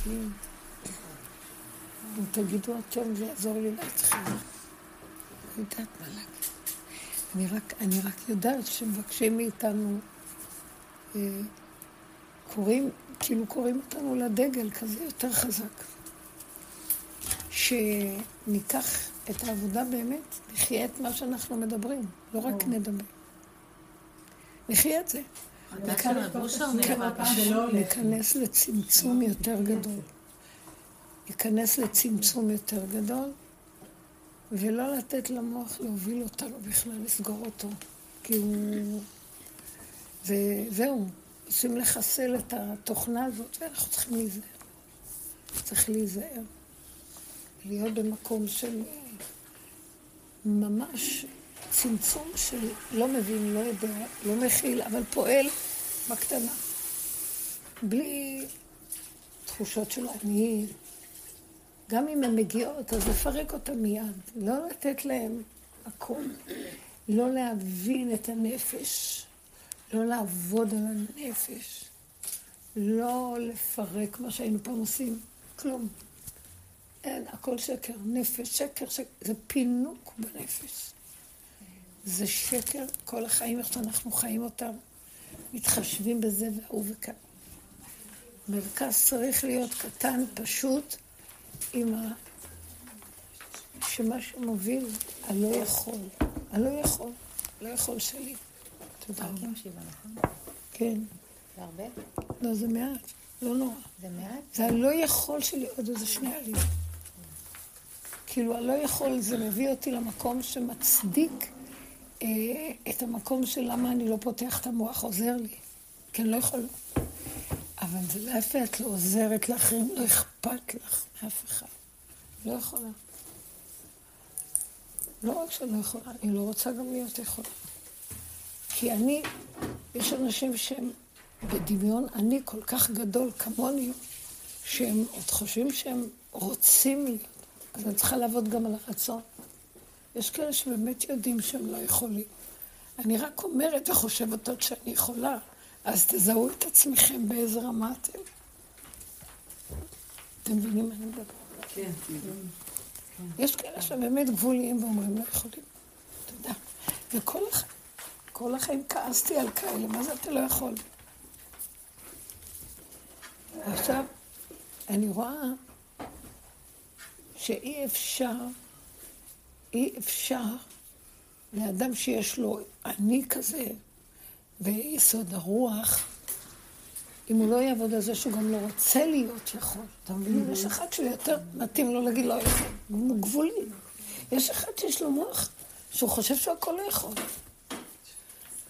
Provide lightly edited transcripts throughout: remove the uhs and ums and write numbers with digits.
בפנים. תגידו עד שם, זה יעזור לי להתחיל. אני יודעת מה להגיד. אני רק יודעת שמבקשים מאיתנו, קוראים אותנו לדגל כזה יותר חזק. שניקח את העבודה באמת, נחיה את מה שאנחנו מדברים, לא רק נדבר. נחיה את זה. ניכנס לצמצום יותר גדול. ולא לתת למוח להוביל אותנו בכלל, לסגור אותו. כי הוא... זהו. עושים לחסל את התוכנה הזאת, ואנחנו צריכים להיזהר. להיות במקום של ממש צמצום של לא מבין, לא יודע, לא מכיל, אבל פועל בקטנה. בלי תחושות של עניים. גם אם הן מגיעות, אז לפרק אותן מיד. לא לתת להן הכל. לא להבין את הנפש. לא לעבוד על הנפש. לא לפרק מה שהיינו פעם עושים. כלום. אין, הכל שקר. נפש, שקר. זה פינוק בנפש. זה שקר. כל החיים, איך שאנחנו חיים אותם, מתחשבים בזה והוא וכאן. מרכז צריך להיות קטן, פשוט, עם שמה שמוביל, הלא יכול. הלא יכול שלי. תודה רבה. כן. זה הרבה? לא, זה מעט. לא נורא. זה מעט? זה הלא יכול שלי, עוד איזה שני עלים. כאילו, הלא יכול, זה מביא אותי למקום שמצדיק את המקום של למה אני לא פותח את המוח, עוזר לי. כן, לא יכול. אבל זה לא יפה, את לא עוזרת לאחרים, לא אכפת לך מאף אחד. לא יכולה. לא רק שאני לא יכולה, אני לא רוצה גם להיות יכולה. כי אני, יש אנשים שהם בדמיון אני כל כך גדול כמוני, שהם עוד חושבים שהם רוצים להיות. אז אני צריכה לעבוד גם על הרצון. יש כאלה שבאמת יודעים שהם לא יכולים. אני רק אומרת וחושבת עוד שאני יכולה, אז תזהו את עצמכם באיזה רמה אתם. אתם מבינים מה אני מדבר? כן. יש כאלה שבאמת גבוליים ואומרים לא יכולים. תודה. וכל החיים כעסתי על כאלה, מה זה אתה לא יכול? עכשיו, אני רואה שאי אפשר לאדם שיש לו אני כזה, ביסוד הרוח, אם הוא לא יעבוד על זה שהוא גם לא רוצה להיות יכול. אתה מבין? יש אחד שיותר מתאים לו להגיד לא יכול. הוא גבולי. יש אחד שיש לו מוח שהוא חושב שהכל לא יכול.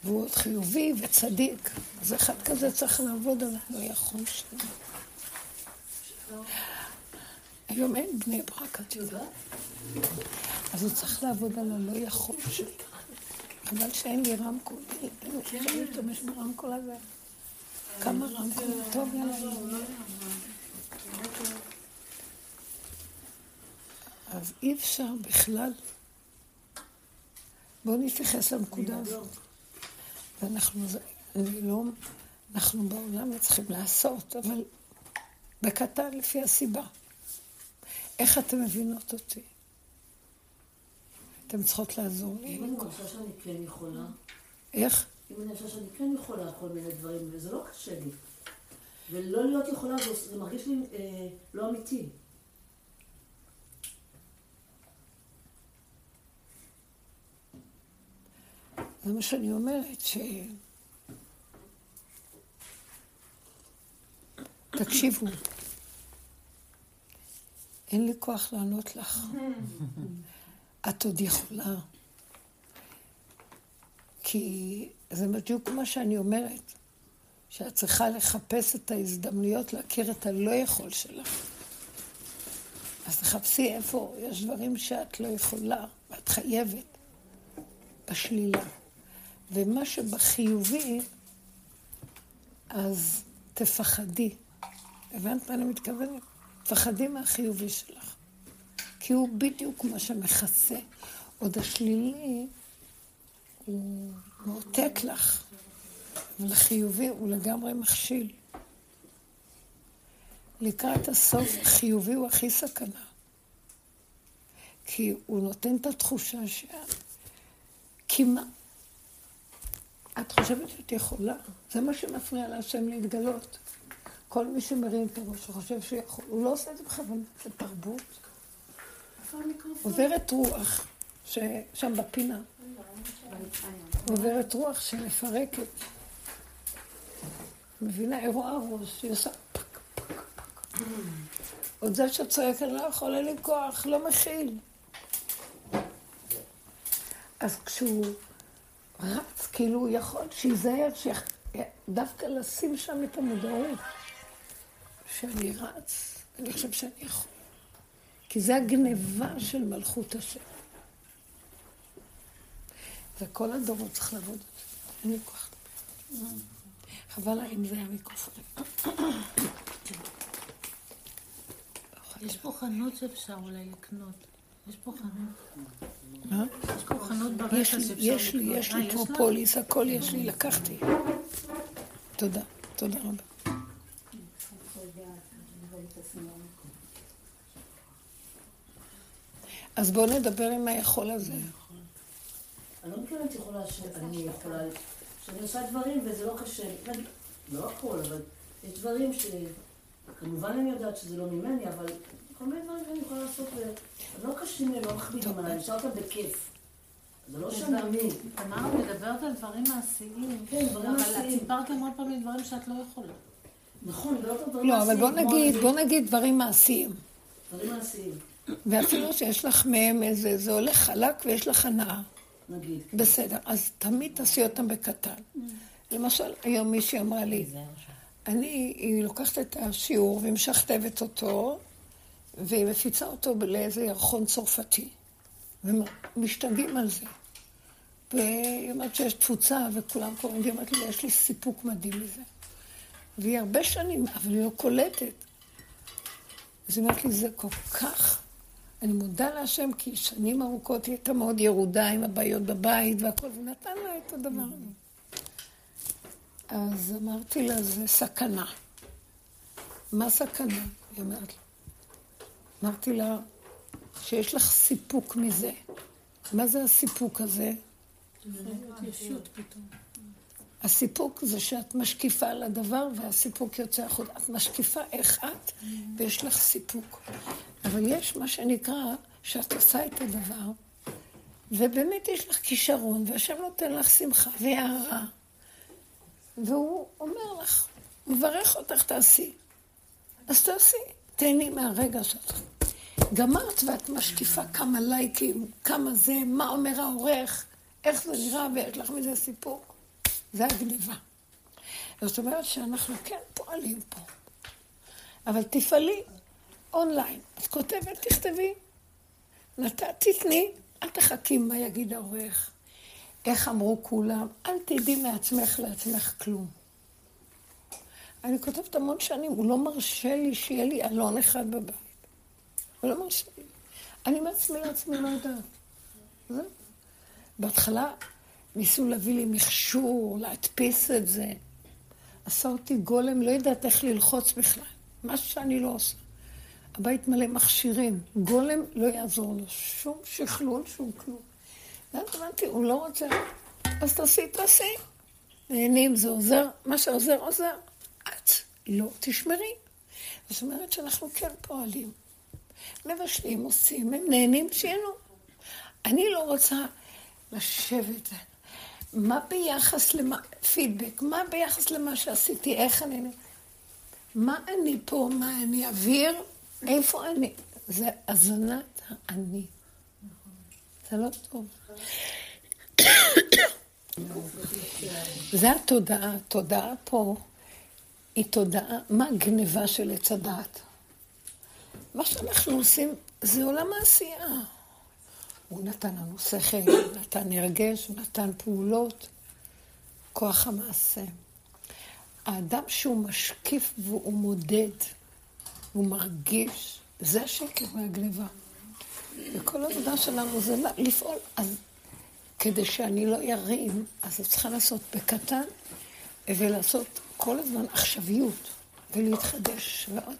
והוא עוד חיובי וצדיק. אז אחד כזה צריך לעבוד עליו. לא יכול שלנו. היום אין בני ברק, את יודעת? אז הוא צריך לעבוד על הלא יכול שלנו. אבל שאין לי רמקול, אני מתאמש ברמקול הזה. כמה רמקול, טוב, יאללה. אז אי אפשר בכלל. בואו נתייחס למקודה הזאת. ואנחנו בעולם צריכים לעשות, אבל בקטן לפי הסיבה. איך אתם מבינות אותי? אתם צריכות לעזור לי. אם אני חושב שאני כן יכולה. איך? אם אני חושב שאני כן יכולה כל מיני דברים, וזה לא קשה לי. ולא להיות יכולה, זה מרגיש לי לא אמיתי. זה מה שאני אומרת, תקשיבו. אין לי כוח לענות לך. את עוד יכולה, כי זה בדיוק מה שאני אומרת, שאת צריכה לחפש את ההזדמנויות, להכיר את הלא יכול שלך. אז תחפשי איפה, יש דברים שאת לא יכולה, ואת חייבת בשלילה. ומה שבחיובי, אז תפחדי. הבנת מה אני מתכוונת? תפחדי מהחיובי שלך. כי הוא בדיוק מה שמכסה. עוד השלילי הוא מעוטט לך, ולחיובי הוא לגמרי מכשיל. לקראת הסוף חיובי הוא הכי סכנה. כי הוא נותן את התחושה שכמעט, את חושבת שאת יכולה, זה מה שמפריע להשם להתגלות. כל מי שמרים את הראש שחושב שהוא יכול, הוא לא עושה את זה בכוונה, זה תרבות. עוברת רוח ששם בפינה, עוברת רוח שמפרקת. מבינה, היא רואה ראש, היא עושה פק, פק, פק. עוד זה שצועקת, לא יכולה לי כוח, לא מכיל. אז כשהוא רץ, כאילו הוא יכול שיזהר, דווקא לשים שם את המודעות, שאני רץ, אני חושב שאני יכול. כי זה הגניבה של מלכות השם. וכל הדורות צריך לעבוד את זה. אין לי כוח לדבר. חבל לה אם זה היה מיקרופון. יש פה חנות שאפשר אולי לקנות. יש פה חנות. מה? יש פה חנות ברשת שאפשר לקנות. יש לי טרופוליס, הכל יש לי, לקחתי. תודה, תודה רבה. אז בואו נדבר עם היכול הזה. אני לא מכירת יכולה שאני יכולה... שאני עושה דברים וזה לא קשה. לא הכל, אבל יש דברים ש... כמובן אני יודעת שזה לא ממני, אבל כל מיני דברים שאני יכולה לעשות ולא קשים, לא מכבידים, אני נשאר אותם בכיף. זה לא שמרני. אמרנו, מדברת על דברים מעשיים. כן, דברים מעשיים. אבל את סיפרת למרות פעם לדברים שאת לא יכולה. נכון, מדברת על דברים מעשיים. לא, אבל בוא נגיד דברים מעשיים. דברים מעשיים. ואפילו שיש לך מהם איזה, זה הולך חלק ויש לך הנאה. נגיד. בסדר, אז תמיד תעשי אותם בקטן. למשל, היום מישהי אמרה לי, היא לוקחת את השיעור והיא משכתבת אותו, והיא מפיצה אותו לאיזה ירחון צרפתי. ומשתגעים על זה. והיא אומרת שיש תפוצה וכולם קוראים, והיא אומרת לי, יש לי סיפוק מדהים מזה. והיא הרבה שנים, אבל היא לא קולטת. אז היא אומרת לי, זה כל כך... אני מודה להשם, כי שנים ארוכות היא הייתה מאוד ירודה עם הבעיות בבית והכל, ונתן לה את הדבר הזה. אז אמרתי לה, זה סכנה. מה סכנה? היא אומרת לי. אמרתי לה, שיש לך סיפוק מזה. מה זה הסיפוק הזה? ישות פתאום. הסיפוק זה שאת משקיפה על הדבר, והסיפוק יוצא החוצה. את משקיפה איך את, ויש לך סיפוק. אבל יש מה שנקרא, שאת עושה את הדבר, ובאמת יש לך כישרון, והשם נותן לך שמחה והערה. והוא אומר לך, מברך אותך, תעשי. אז תעשי, תהני מהרגע שלך. גמרת ואת משקיפה כמה לייקים, כמה זה, מה אומר העורך, איך זה נראה, ויש לך מזה סיפוק. זה הגניבה. זאת אומרת שאנחנו כן פועלים פה. אבל תפעלי אונליין. את כותבת, תכתבי. תתני, אל תחכי מה יגיד העורך. איך אמרו כולם, אל תדעי מעצמך לעצמך כלום. אני כותבת המון שנים, הוא לא מרשה לי שיהיה לי אלון אחד בבית. הוא לא מרשה לי. אני מעצמי לא יודעת. זה? בהתחלה... ניסו להביא לי מכשור, להדפיס את זה. עשה אותי גולם, לא יודעת איך ללחוץ בכלל. מה שאני לא עושה. הבית מלא מכשירים. גולם לא יעזור לו. שום שכלול, שום כלום. ואז אמרתי, הוא לא רוצה. אז תעשי. נהנים, זה עוזר. מה שעוזר. את לא תשמרי. זאת אומרת שאנחנו כן פועלים. מבשלים, עושים, הם נהנים שינו. אני לא רוצה לשבת זה. מה ביחס למה, פידבק, מה ביחס למה שעשיתי, איך אני, מה אני פה, מה אני אוויר, איפה אני, זה הזנת האני. זה לא טוב. זה התודעה, התודעה פה, היא תודעה, מה הגניבה של הצדת. מה שאנחנו עושים, זה עולם העשייה. הוא נתן לנו שכל, הוא נתן הרגש, הוא נתן פעולות, כוח המעשה. האדם שהוא משקיף והוא מודד, הוא מרגיש, זה השקר והגניבה. וכל העבודה שלנו זה לפעול. אז כדי שאני לא ירים, אז צריכה לעשות בקטן, ולעשות כל הזמן עכשוויות, ולהתחדש. ועוד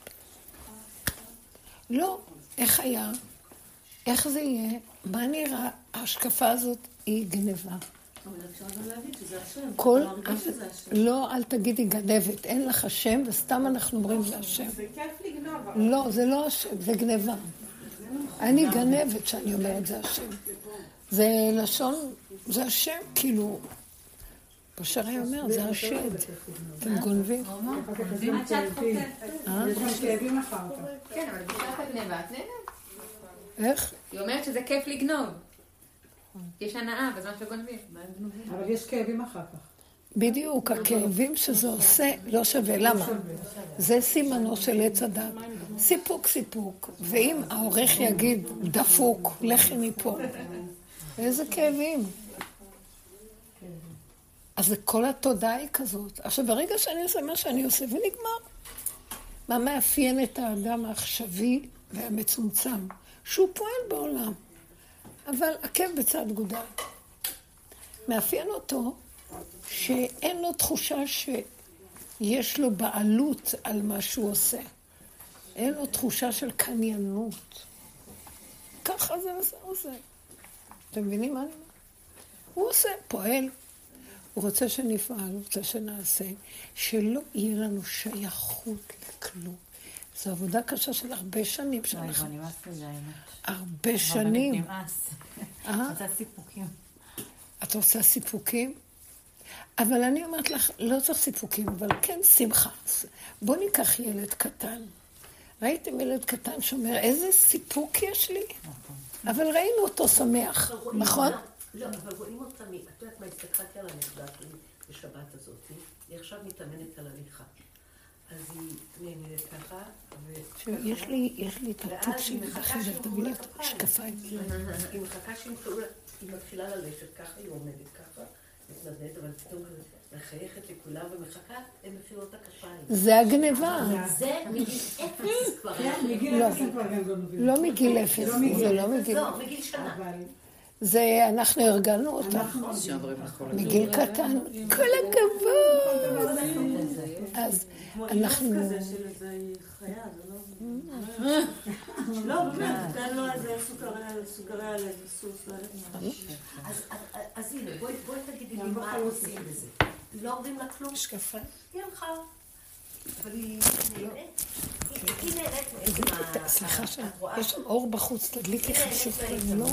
לא, איך היה? איך זה יהיה? מה נראה? ההשקפה הזאת היא גנבה. אבל אפשר גם להגיד שזה השם. כל... לא, אל תגידי גנבת. אין לך השם, וסתם אנחנו אומרים זה השם. זה כיף לגנבה. לא, זה לא השם, זה גנבה. אני גנבת שאני אומרת זה השם. זה לשון, זה השם, כאילו... בשרי אומר, זה השד. אתם גונבים. עד שאת חוצה. זה שכאבים אחר כך. כן, אבל בשעת הגנבה, את נהנה. איך? היא אומרת שזה כיף לגנוב. יש הנאה בזמן שגונבים. אבל יש כאבים אחר כך. בדיוק, הכאבים שזה עושה לא שווה. למה? זה סימנו של עץ הדת. סיפוק, סיפוק. ואם העורך יגיד, דפוק, לכי מפה. איזה כאבים. אז כל התודעה היא כזאת. עכשיו, ברגע שאני עושה מה שאני עושה, ונגמר. מה מאפיין את האדם העכשווי והמצומצם? שהוא פועל בעולם. אבל עקב בצד גודל. מאפיין אותו שאין לו תחושה שיש לו בעלות על מה שהוא עושה. אין לו תחושה של קניינות. ככה זה עושה. אתם מבינים מה אני אומר? הוא עושה, פועל. הוא רוצה שנפעל, הוא רוצה שנעשה, שלא יהיה לנו שייכות לכלום. זו עבודה קשה של הרבה שנים. לא, נמאס לזה, האמת. הרבה שנים. נמאס. רוצה סיפוקים. את רוצה סיפוקים? אבל אני אומרת לך, לא צריך סיפוקים, אבל כן שמחה. בוא ניקח ילד קטן. ראיתם ילד קטן שאומר, איזה סיפוק יש לי? אבל ראינו אותו שמח, נכון? לא, אבל רואים אותה, את יודעת מה, הסתכלתי על הנכדה שלי בשבת הזאת, היא עכשיו מתאמנת על הליכה. אז היא נהנית ככה, יש לי תרצות שהיא מחכה, תביאי את השקפיים. היא מחכה שהיא מתחילה ללכת ככה, היא עומדת ככה, מתנדנת, אבל פתאום מחייכת לכולם ומחכה, הן מתחילות את הכפיים. זה הגניבה. זה מגיל אפס כבר. לא מגיל אפס, זה לא מגיל. לא, מגיל שנה. זה, אנחנו הרגלנו אותה. מגיל קטן, כל הכבוד. אז אנחנו... כמו כזה של איזה חיה, זה לא... לא, באמת, תן לו איזה סוגריה על איזה סוס, לא יודעת מה. אז הנה, בואי תגידי לי מה עושים בזה. לא אומרים לה כלום. שקפה? היא הלכה. אבל היא נהנית. היא נהנית מה... סליחה שם, יש שם אור בחוץ, תדליקי חשוב פעילות.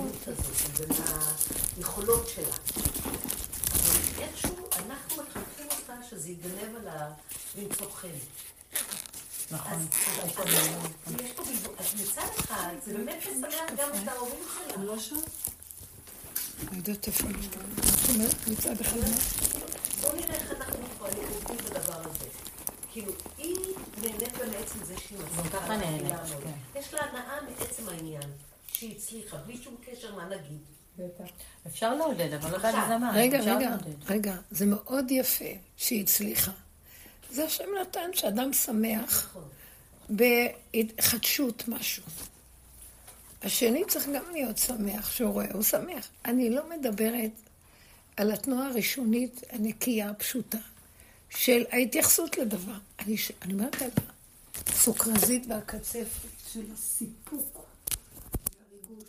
ומהיכולות שלה. אבל איכשהו אנחנו מחלקים אותה שזה יגנב על למצוא חן. נכון. יש פה בלבוד, אז מצד אחד, זה באמת מסמך גם את ההורים שלה. אני לא שם? אני יודעת איפה. זאת אומרת, מצד אחד. בואו נראה איך אנחנו יכולים להוביל בדבר הזה. כאילו, היא נהנית בעצם זה שהיא מצליחה. יש לה הנאה מעצם העניין שהיא הצליחה, בלי שום קשר מה נגיד. אפשר לעודד, אבל לא בא לזמן. רגע, זה מאוד יפה שהיא הצליחה. זה השם נתן שאדם שמח בחדשות משהו. השני צריך גם להיות שמח, שהוא רואה, הוא שמח. אני לא מדברת על התנועה הראשונית הנקייה הפשוטה. של ההתייחסות לדבר. אני אומרת על הסוכרזית והקצפת של הסיפוק, הריגוש.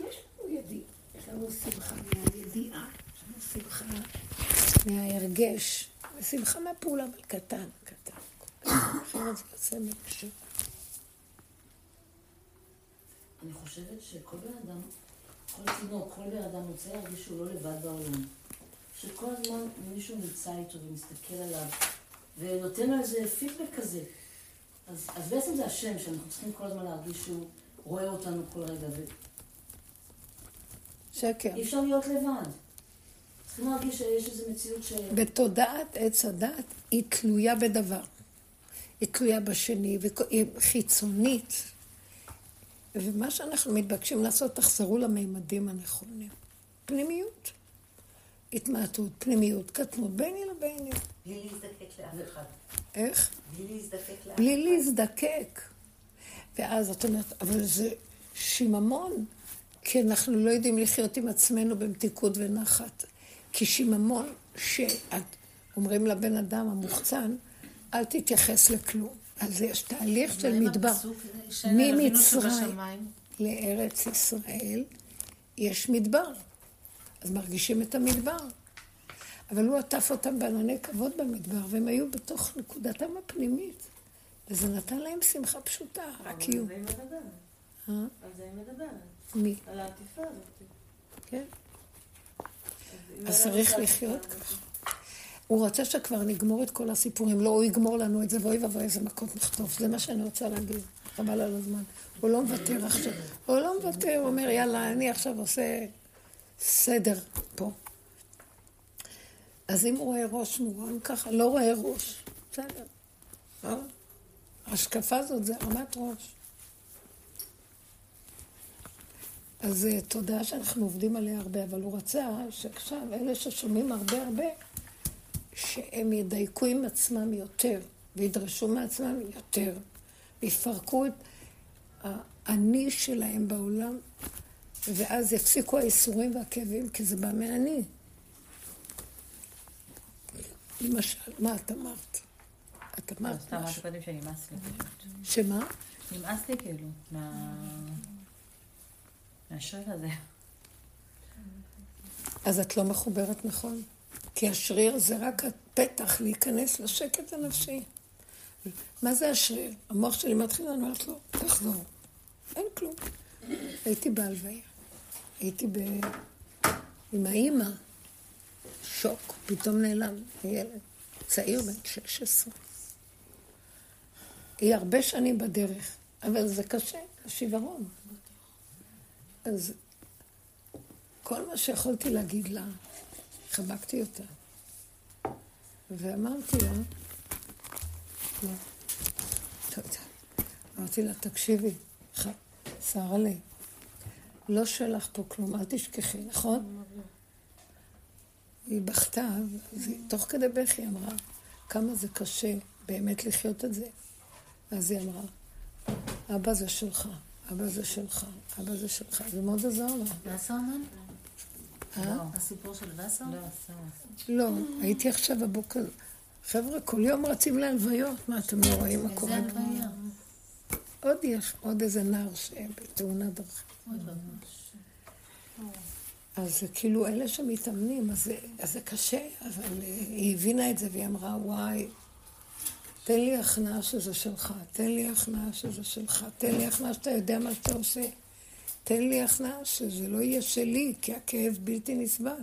יש לנו ידיעה, יש לנו שמחה מהידיעה, יש לנו שמחה מההרגש, ושמחה מהפעולה, אבל קטן, קטן. אחרת זה יוצא מקשור. אני חושבת שכל בן אדם, כל בן אדם רוצה להרגיש שהוא לא לבד בעולם. שכל הזמן מישהו נמצא איתו ומסתכל עליו ונותן לו איזה פידבק כזה. אז בעצם זה השם שאנחנו צריכים כל הזמן להרגיש שהוא רואה אותנו כל רגע. שקר. אי אפשר להיות לבד. צריכים להרגיש שיש איזו מציאות ש... בתודעת עץ הדת היא תלויה בדבר. היא תלויה בשני והיא חיצונית. ומה שאנחנו מתבקשים לעשות, תחזרו לממדים הנכונים. פנימיות. התמעטות, פנימיות, קטנות, ביני לביני. בלי להזדקק לאף אחד. איך? בלי להזדקק לאף אחד. בלי להזדקק. ואז את אומרת, אבל זה שיממון, כי אנחנו לא יודעים לחיות עם עצמנו במתיקות ונחת. כי שיממון שאומרים לבן אדם המוחצן, אל תתייחס לכלום. אז יש תהליך של מדבר. ממצרים לארץ ישראל יש מדבר. אז מרגישים את המדבר. אבל הוא עטף אותם בענני כבוד במדבר, והם היו בתוך נקודתם הפנימית. וזה נתן להם שמחה פשוטה, רק קיום. על זה היא מדברת. על זה היא מדברת. מי? על העטיפה הזאת. כן. אז צריך לחיות ככה. הוא רוצה שכבר נגמור את כל הסיפורים, לא הוא יגמור לנו את זה, ואוי ואוי איזה מכות נחטוף, זה מה שאני רוצה להגיד, חבל על הזמן. הוא לא מוותר עכשיו, הוא לא מוותר, הוא אומר יאללה, אני עכשיו עושה סדר פה. אז אם הוא רואה ראש מורם ככה, לא רואה ראש, בסדר. ההשקפה הזאת זה הרמת ראש. אז תודה שאנחנו עובדים עליה הרבה, אבל הוא רצה שעכשיו אלה ששומעים הרבה הרבה, שהם ידייקו עם עצמם יותר, וידרשו מעצמם יותר, ויפרקו את האני שלהם בעולם, ואז יפסיקו האיסורים והכאבים, כי זה בא מהאני. למשל, מה את אמרת? את אמרת משהו. אמרת קודם שנמאס לי. שמה? נמאס לי כאילו, מהשריר הזה. אז את לא מחוברת נכון? כי השריר זה רק הפתח להיכנס לשקט הנפשי. מה זה השריר? המוח שלי מתחיל, אני אומרת לו, תחזור. אין כלום. הייתי בהלוויה. הייתי עם האימא. שוק, פתאום נעלם. ילד צעיר בן 16. היא הרבה שנים בדרך, אבל זה קשה, השיוורון. אז כל מה שיכולתי להגיד לה, חבקתי אותה, ואמרתי לה, לא, תודה. אמרתי לה, תקשיבי, שער עלי, לא שלח פה כלום, אל תשכחי, נכון? היא בכתה, אז היא תוך כדי בכי אמרה, כמה זה קשה באמת לחיות את זה. אז היא אמרה, אבא זה שלך, אבא זה שלך, אבא זה שלך. זה מאוד עזור לה. ועשה אמן? הסיפור של וסר? לא, הייתי עכשיו הבוקר. חבר'ה, כל יום רצים להלוויות. מה, אתם לא רואים מה קורה? איזה הלוויה? עוד יש, עוד איזה נער שבתאונה דרכים. אז כאילו, אלה שמתאמנים, אז זה קשה, אבל היא הבינה את זה והיא אמרה, וואי, תן לי הכנעה שזה שלך, תן לי הכנעה שזה שלך, תן לי הכנעה שאתה יודע מה שאתה עושה. תן לי הכנעה שזה לא יהיה שלי, כי הכאב בלתי נסבל.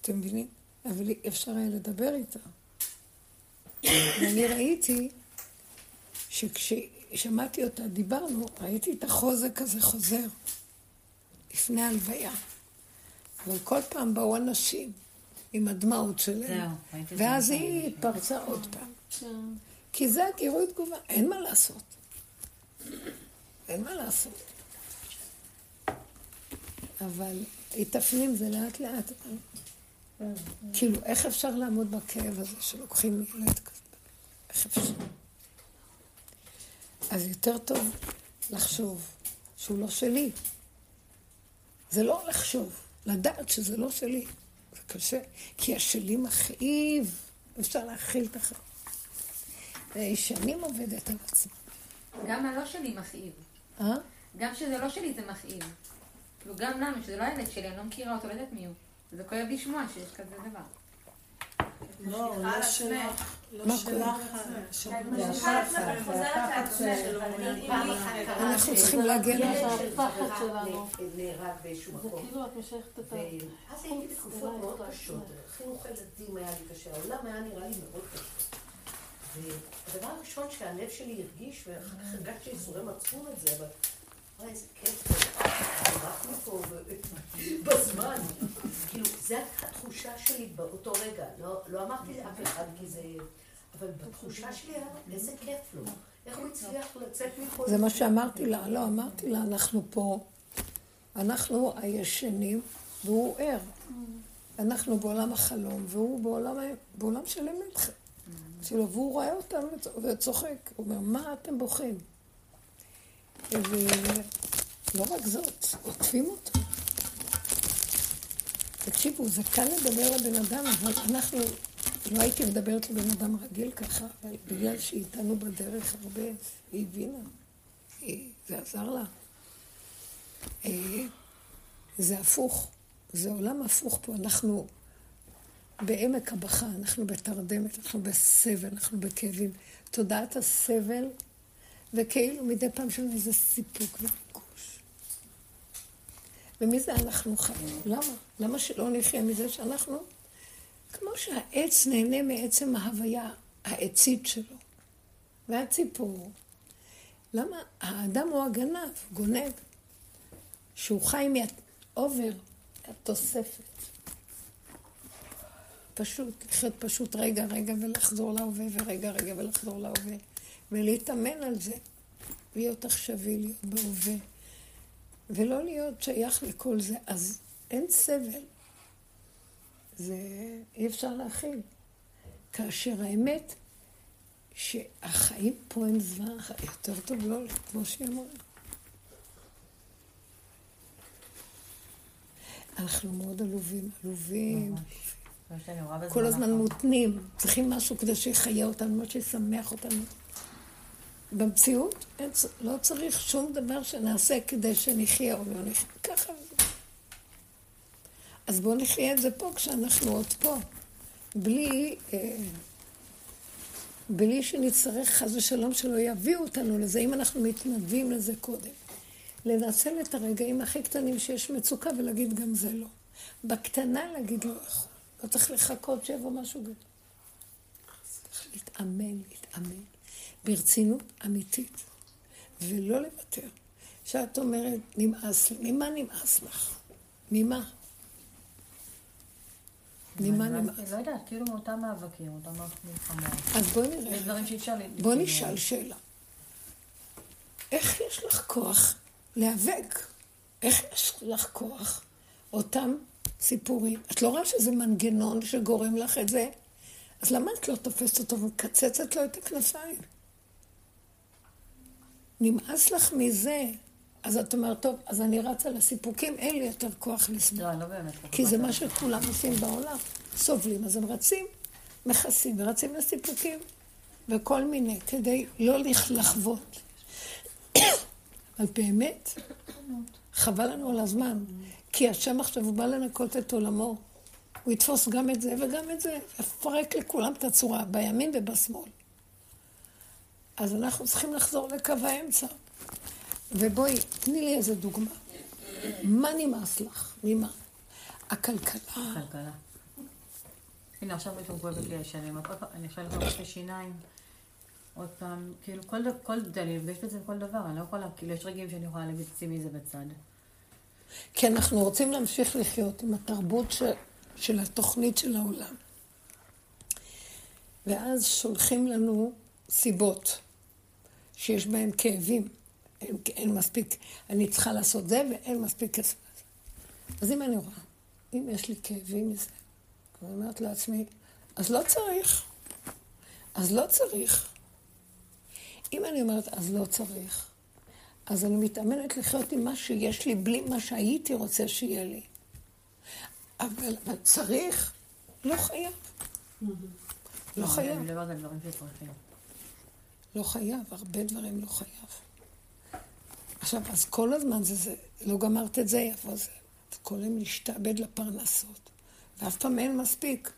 אתם מבינים? אבל אפשר היה לדבר איתה. ואני ראיתי שכששמעתי אותה, דיברנו, ראיתי את החוזק הזה חוזר לפני הלוויה. אבל כל פעם באו אנשים עם הדמעות שלהם. ואז היא התפרצה עוד פעם. כי זה הגירוי תגובה, אין מה לעשות. אין מה לעשות. אבל התאפנים זה לאט לאט. כאילו, איך אפשר לעמוד בכאב הזה שלוקחים ילד כזה? איך אפשר? אז יותר טוב לחשוב שהוא לא שלי. זה לא לחשוב, לדעת שזה לא שלי. זה קשה, כי השלי מכאיב. אפשר להכיל את החיים. שנים עובדת על עצמם. גם הלא שלי מכאיב. גם שזה לא שלי זה מכאיב. וגם למה, שזה לא הילד שלי, אני לא מכירה אותו, לא יודעת מי הוא. זה כואב לשמוע שיש כזה דבר. לא, לא שלך. לא שלך. חוזרת לעצמך. אנחנו צריכים להגן. נהרג באיזשהו מקום. אז הייתי בתקופות מאוד קשות. חינוך ילדים היה לי קשה. העולם היה נראה לי מאוד קשה. והדבר הראשון שהלב שלי הרגיש, ואחר כך הרגשתי יסורים עצמם את זה, אבל וואי, איזה כיף, ערכנו פה בזמן. כאילו, זו התחושה שלי באותו רגע. לא אמרתי לאף אחד כי זה... אבל בתחושה שלי, איזה כיף לו. איך הוא הצליח לצאת מכל... זה מה שאמרתי לה, לא, אמרתי לה, אנחנו פה, אנחנו הישנים, והוא ער. אנחנו בעולם החלום, והוא בעולם של אמת. שלו, והוא רואה אותם וצוחק. הוא אומר, מה אתם בוכים? ולא רק זאת, עוטפים אותו. תקשיבו, זה קל לדבר לבן אדם, אבל אנחנו לא הייתי מדברת לבן אדם רגיל ככה, אבל בגלל שהיא איתנו בדרך הרבה, היא הבינה, זה עזר לה. זה הפוך, זה עולם הפוך פה, אנחנו בעמק הבכה, אנחנו בתרדמת, אנחנו בסבל, אנחנו בכאבים, תודעת הסבל, וכאילו מדי פעם שלנו איזה סיפוק וריגוש. ומזה אנחנו חיים, למה? למה שלא נחיה מזה שאנחנו? כמו שהעץ נהנה מעצם ההוויה העצית שלו, והציפור. למה? האדם הוא הגנב, גונב, שהוא חי מהעובר, התוספת. פשוט, לחיות פשוט רגע ולחזור להווה, ורגע ולחזור להווה, ולהתאמן על זה, להיות עכשווי, להיות בהווה, ולא להיות שייך לכל זה, אז אין סבל. זה אי אפשר להכיל. כאשר האמת שהחיים פה הם זווה, יותר טוב לא, כמו שהיא אמרה. אנחנו מאוד עלובים. כל הזמן מותנים, צריכים משהו כדי שיחיה אותנו, משהו שישמח אותנו. במציאות לא צריך שום דבר שנעשה כדי שנחיה או לא נחיה. ככה. אז בואו נחיה את זה פה כשאנחנו עוד פה. בלי שנצטרך חס ושלום שלא יביאו אותנו לזה, אם אנחנו מתנדבים לזה קודם. לנצל את הרגעים הכי קטנים שיש מצוקה ולהגיד גם זה לא. בקטנה להגיד לא יכול. לא צריך לחכות שיבוא משהו גדול. צריך להתאמן. ברצינות אמיתית. ולא לוותר. שאת אומרת, נמאס לי. ממה נמאס לך? ממה? לא יודעת, כאילו מאותם מאבקים, אותם מלחמות. אז בואי נראה. בואי נשאל שאלה. איך יש לך כוח להיאבק? איך יש לך כוח? אותם סיפורים. את לא רואה שזה מנגנון שגורם לך את זה? אז למה את לא תופסת אותו ומקצצת לו את הכנפיים? נמאס לך מזה. אז את אומרת, טוב, אז אני רצה לסיפוקים, אין לי יותר כוח לסבור. לא, לא באמת. כי זה מה שכולם עושים בעולם. סובלים, אז הם רצים, מכסים, ורצים לסיפוקים, וכל מיני, כדי לא לחוות. אבל באמת, חבל לנו על הזמן, כי השם עכשיו הוא בא לנקות את עולמו, הוא יתפוס גם את זה וגם את זה, יפרק לכולם את הצורה, בימין ובשמאל. אז אנחנו צריכים לחזור לקו האמצע. ובואי, תני לי איזה דוגמה. מה נמאס לך? ממה? הכלכלה. הנה, עכשיו פתאום כואבת לי השנים. אני אשאל לך רופא שיניים. עוד פעם, כאילו, כל דבר, אני מפגשת את זה בכל דבר. אני לא יכולה, כאילו, יש רגעים שאני יכולה להגיד, שימי זה בצד. כי אנחנו רוצים להמשיך לחיות עם התרבות של התוכנית של העולם. ואז שולחים לנו סיבות שיש בהן כאבים. אין מספיק, אני צריכה לעשות זה, ואין מספיק כסף. אז אם אני רואה, אם יש לי כאבים מזה, אני אומרת לעצמי, אז לא צריך. אם אני אומרת, אז לא צריך, אז אני מתאמנת לחיות עם מה שיש לי, בלי מה שהייתי רוצה שיהיה לי. אבל צריך, לא חייב. לא חייב, הרבה דברים לא חייב. עכשיו, אז כל הזמן זה, לא גמרת את זה, יפה זה. אז כל הם להשתאבד לפרנסות. ואף פעם אין מספיק.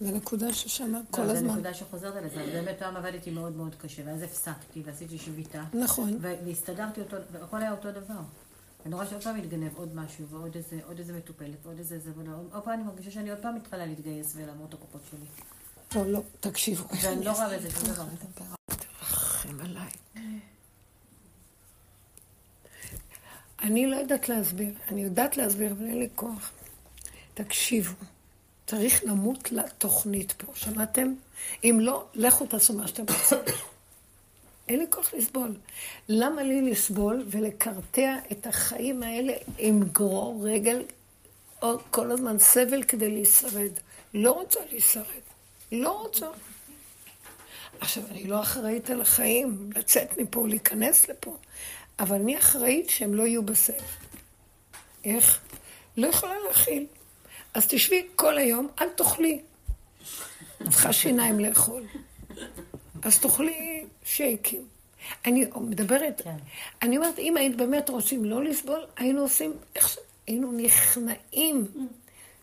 זה נקודה ששמע כל הזמן. זה נקודה שחוזרת על זה. באמת פעם עבדתי מאוד מאוד קשה, ואז הפסקתי ועשיתי שביתה. נכון. והסתדרתי אותו, והכל היה אותו דבר. אני רואה שעוד פעם מתגנב עוד משהו, ועוד איזה מטופלת, ועוד איזה עבודה. עוד פעם אני מרגישה שאני עוד פעם מתחילה להתגייס ולעמוד את הקופות שלי. לא, תקשיבו. ואני לא רואה איזה דבר. תרחם עליי. אני לא יודעת להסביר, אני יודעת להסביר, אבל אין לי כוח. תקשיבו, צריך למות לתוכנית פה, שמעתם? אם לא, לכו תעשו מה שאתם רוצים. אין לי כוח לסבול. למה לי לסבול ולקרטע את החיים האלה עם גרור רגל, או כל הזמן סבל כדי להישרד? לא רוצה להישרד. עכשיו, אני לא אחראית על החיים, לצאת מפה, להיכנס לפה. אבל אני אחראית שהם לא יהיו בסדר. איך? לא יכולה להכיל. אז תשבי כל היום, אל תאכלי. צריכה שיניים לאכול. אז תאכלי שייקים. אני מדברת, אני אומרת, אם היית באמת רוצים לא לסבול, היינו עושים, היינו נכנעים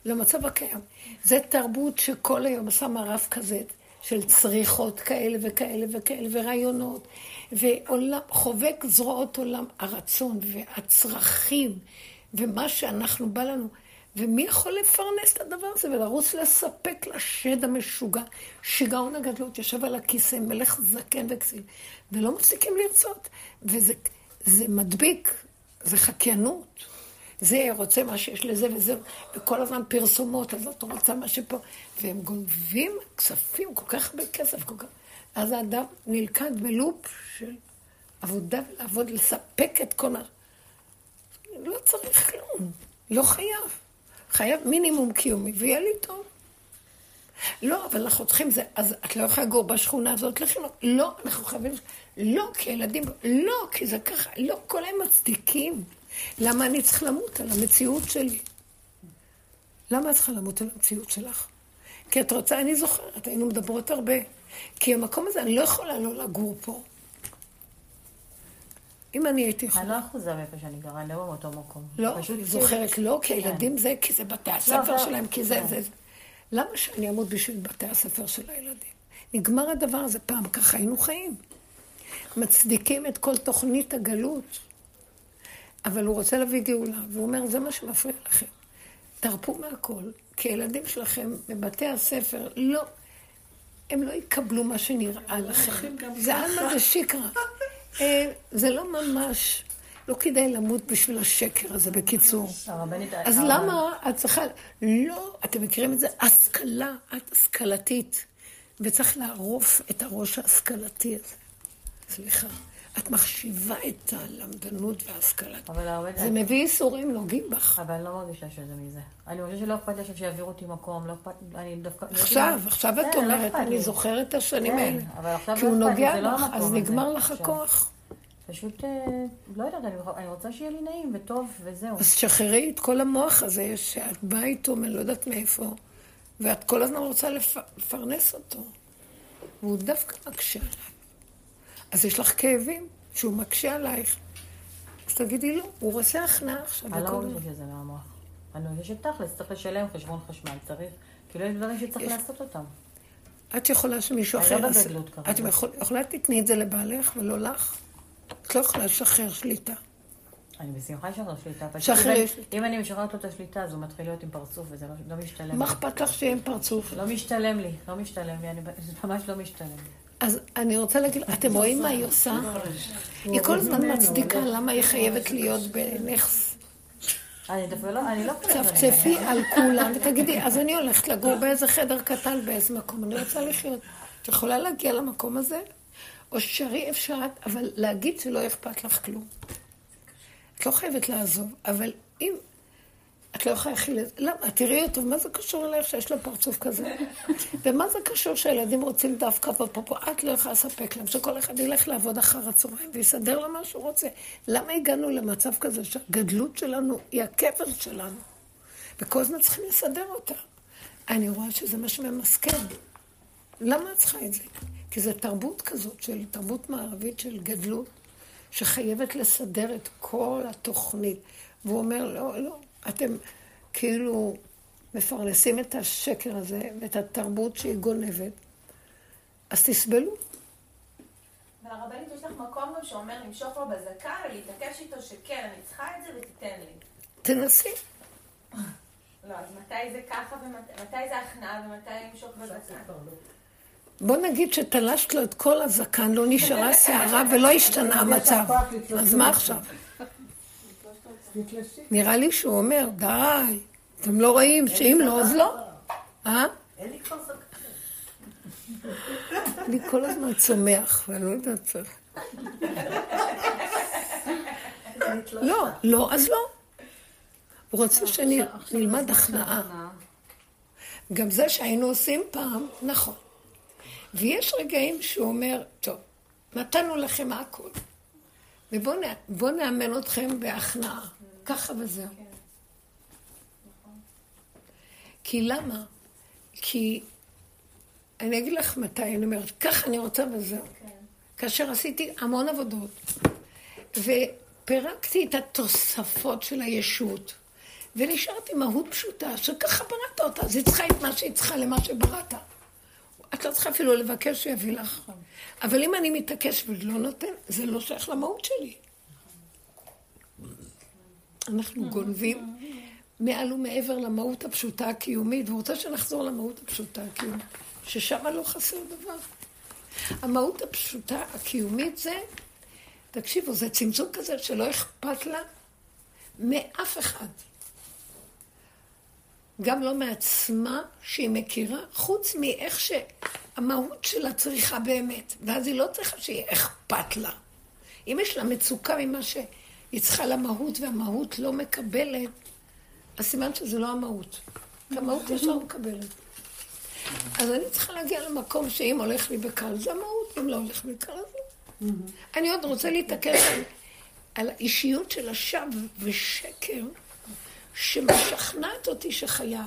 למצב הקיים. זה תרבות שכל היום עשה מערב כזה, של צריכות כאלה וכאלה וכאלה, ורעיונות, וחובק זרועות עולם, הרצון והצרכים, ומה שאנחנו בא לנו, ומי יכול לפרנס את הדבר הזה ולרוץ לספק לשד המשוגע? שיגעון הגדלות יושב על הכיסא, מלך זקן וכסיל, ולא מפסיקים לרצות. וזה מדביק, זה חקיינות. זה רוצה מה שיש לזה וזה, וכל הזמן פרסומות, אז אתה רוצה מה שפה. והם גונבים כספים, כל כך בכסף, כל כך. אז האדם נלכד בלופ של עבודה ולעבוד, לספק את כל ה... לא צריך כלום, לא חייב. חייב מינימום קיומי, ויהיה לי טוב. לא, אבל אנחנו צריכים זה, אז את לא יכולה לגור בשכונה הזאת, לא, אנחנו חייבים, לא, כי ילדים, לא, כי זה ככה, לא, כל הם מצדיקים. למה אני צריך למות על המציאות שלי? למה את צריכה למות על המציאות שלך? כי את רוצה, אני זוכרת, היינו מדברות הרבה, כי המקום הזה אני לא יכולה לא לגור פה. אם אני הייתי יכולה. אני לא אחוזה מאיפה שאני גרה, לא באותו מקום. לא, אני זוכרת לא, כי הילדים זה, כי זה בתי הספר שלהם, כי זה זה. למה שאני אמות בשביל בתי הספר של הילדים? נגמר הדבר הזה פעם, ככה היינו חיים. מצדיקים את כל תוכנית הגלות. אבל הוא רוצה להביא גאולה, והוא אומר, זה מה שמפריע לכם. תרפו מהכל, כי הילדים שלכם בבתי הספר, לא, הם לא יקבלו מה שנראה לכם. זה עלמה ושקרה. זה לא ממש, לא כדאי למות בשביל השקר הזה, בקיצור. אז למה את צריכה, לא, אתם מכירים את זה, השכלה, את השכלתית, וצריך לערוף את הראש ההשכלתי הזה. סליחה. את מחשיבה את הלמדנות וההשכלה. זה מביא איסורים נוגעים בך. אבל אני לא מרגישה שזה מזה. אני חושבת שלא אכפת לי עכשיו שיעבירו אותי מקום. עכשיו את אומרת, אני זוכרת את השנים האלה. כי הוא נוגע לך, אז נגמר לך הכוח. פשוט, לא יודעת, אני רוצה שיהיה לי נעים וטוב וזהו. אז שחררי את כל המוח הזה שאת באה איתו, אני לא יודעת מאיפה, ואת כל הזמן רוצה לפרנס אותו. והוא דווקא מקשה עליי. אז יש לך כאבים שהוא מקשה עלייך. אז תגידי לו, הוא רוצה הכנעה עכשיו. אני לא חושבת שזה מהמוח. אני חושבת שתכלס, צריך לשלם חשבון חשמל, צריך. כאילו יש דברים שצריך לעשות אותם. את יכולה שמישהו אחר... אני לא בגדלות כרגע. את יכולה תתני את זה לבעלך ולא לך? את לא יכולה לשחרר שליטה. אני בשמחה לשחרר שליטה. שחרר שליטה. אם אני משחררת לו את השליטה, אז הוא מתחיל להיות עם פרצוף, וזה לא משתלם. מה אכפת לך שיהיה עם פרצוף? לא משתלם לי, לא משתלם לי, זה ממש לא משתלם לי. אז אני רוצה להגיד, אתם רואים מה היא עושה? היא כל הזמן מצדיקה למה היא חייבת להיות בנכס. צפצפי על כולם ותגידי, אז אני הולכת לגור באיזה חדר קטן, באיזה מקום, אני רוצה לחיות. את יכולה להגיע למקום הזה? או שרי אפשרת, אבל להגיד שלא אכפת לך כלום. את לא חייבת לעזוב, אבל אם... את לא יכולה להכיל את זה. למה? תראי אותו, מה זה קשור אלייך שיש לה פרצוף כזה? ומה זה קשור שהילדים רוצים דווקא בפופו? את לא יכולה לספק להם, שכל אחד ילך לעבוד אחר הצהריים ויסדר לה מה שהוא רוצה. למה הגענו למצב כזה שהגדלות שלנו היא הקבר שלנו? וכל זמן צריכים לסדר אותה. אני רואה שזה מה שממסכן. למה את צריכה את זה? כי זו תרבות כזאת, של תרבות מערבית של גדלות, שחייבת לסדר את כל התוכנית. והוא אומר, לא, לא. אתם כאילו מפרנסים את השקר הזה ואת התרבות שהיא גונבת, אז תסבלו. והרבנית, יש לך מקום גם שאומר למשוך לו בזקה ולהתעקש איתו שכן, אני צריכה את זה ותיתן לי. תנסי. לא, אז מתי זה ככה ומתי זה הכנעה ומתי למשוך בזקה? בוא נגיד שתלשת לו את כל הזקן, לא נשארה שערה ולא השתנה המצב. אז מה עכשיו? נראה לי שהוא אומר, די, אתם לא רואים שאם לא, אז לא. אין לי כל זקן. אני כל הזמן צומח, ואני לא יודעת צריך. לא, לא, אז לא. הוא רוצה שנלמד הכנעה. גם זה שהיינו עושים פעם, נכון. ויש רגעים שהוא אומר, טוב, נתנו לכם הכל. ובואו נאמן אתכם בהכנעה. ככה וזהו. כי למה? כי אני אגיד לך מתי, אני אומרת, כך אני רוצה וזהו. כאשר עשיתי המון עבודות, ופרקתי את התוספות של הישות, ונשארתי מהות פשוטה, שככה בראת אותה, אז היא צריכה את מה שהיא צריכה למה שבראת. את לא צריכה אפילו לבקש שיביא לך. אבל אם אני מתעקש ולא נותן, זה לא שייך למהות שלי. אנחנו גונבים מעל ומעבר למהות הפשוטה הקיומית, ורוצה שנחזור למהות הפשוטה הקיומית, ששם לא חסר דבר. המהות הפשוטה הקיומית זה, תקשיבו, זה צמצום כזה שלא אכפת לה מאף אחד. גם לא מעצמה שהיא מכירה, חוץ מאיך שהמהות שלה צריכה באמת, ואז היא לא צריכה שהיא אכפת לה. אם יש לה מצוקה ממה שהיא צריכה למהות והמהות לא מקבלת, אז סימן שזה לא המהות. המהות ישר מקבלת. אז אני צריכה להגיע למקום שאם הולך לי בקל, זה המהות, אם לא הולך לי בקל, זה. אני עוד רוצה להתעקש על האישיות של השווא ושקר, שמשכנעת אותי שחייב.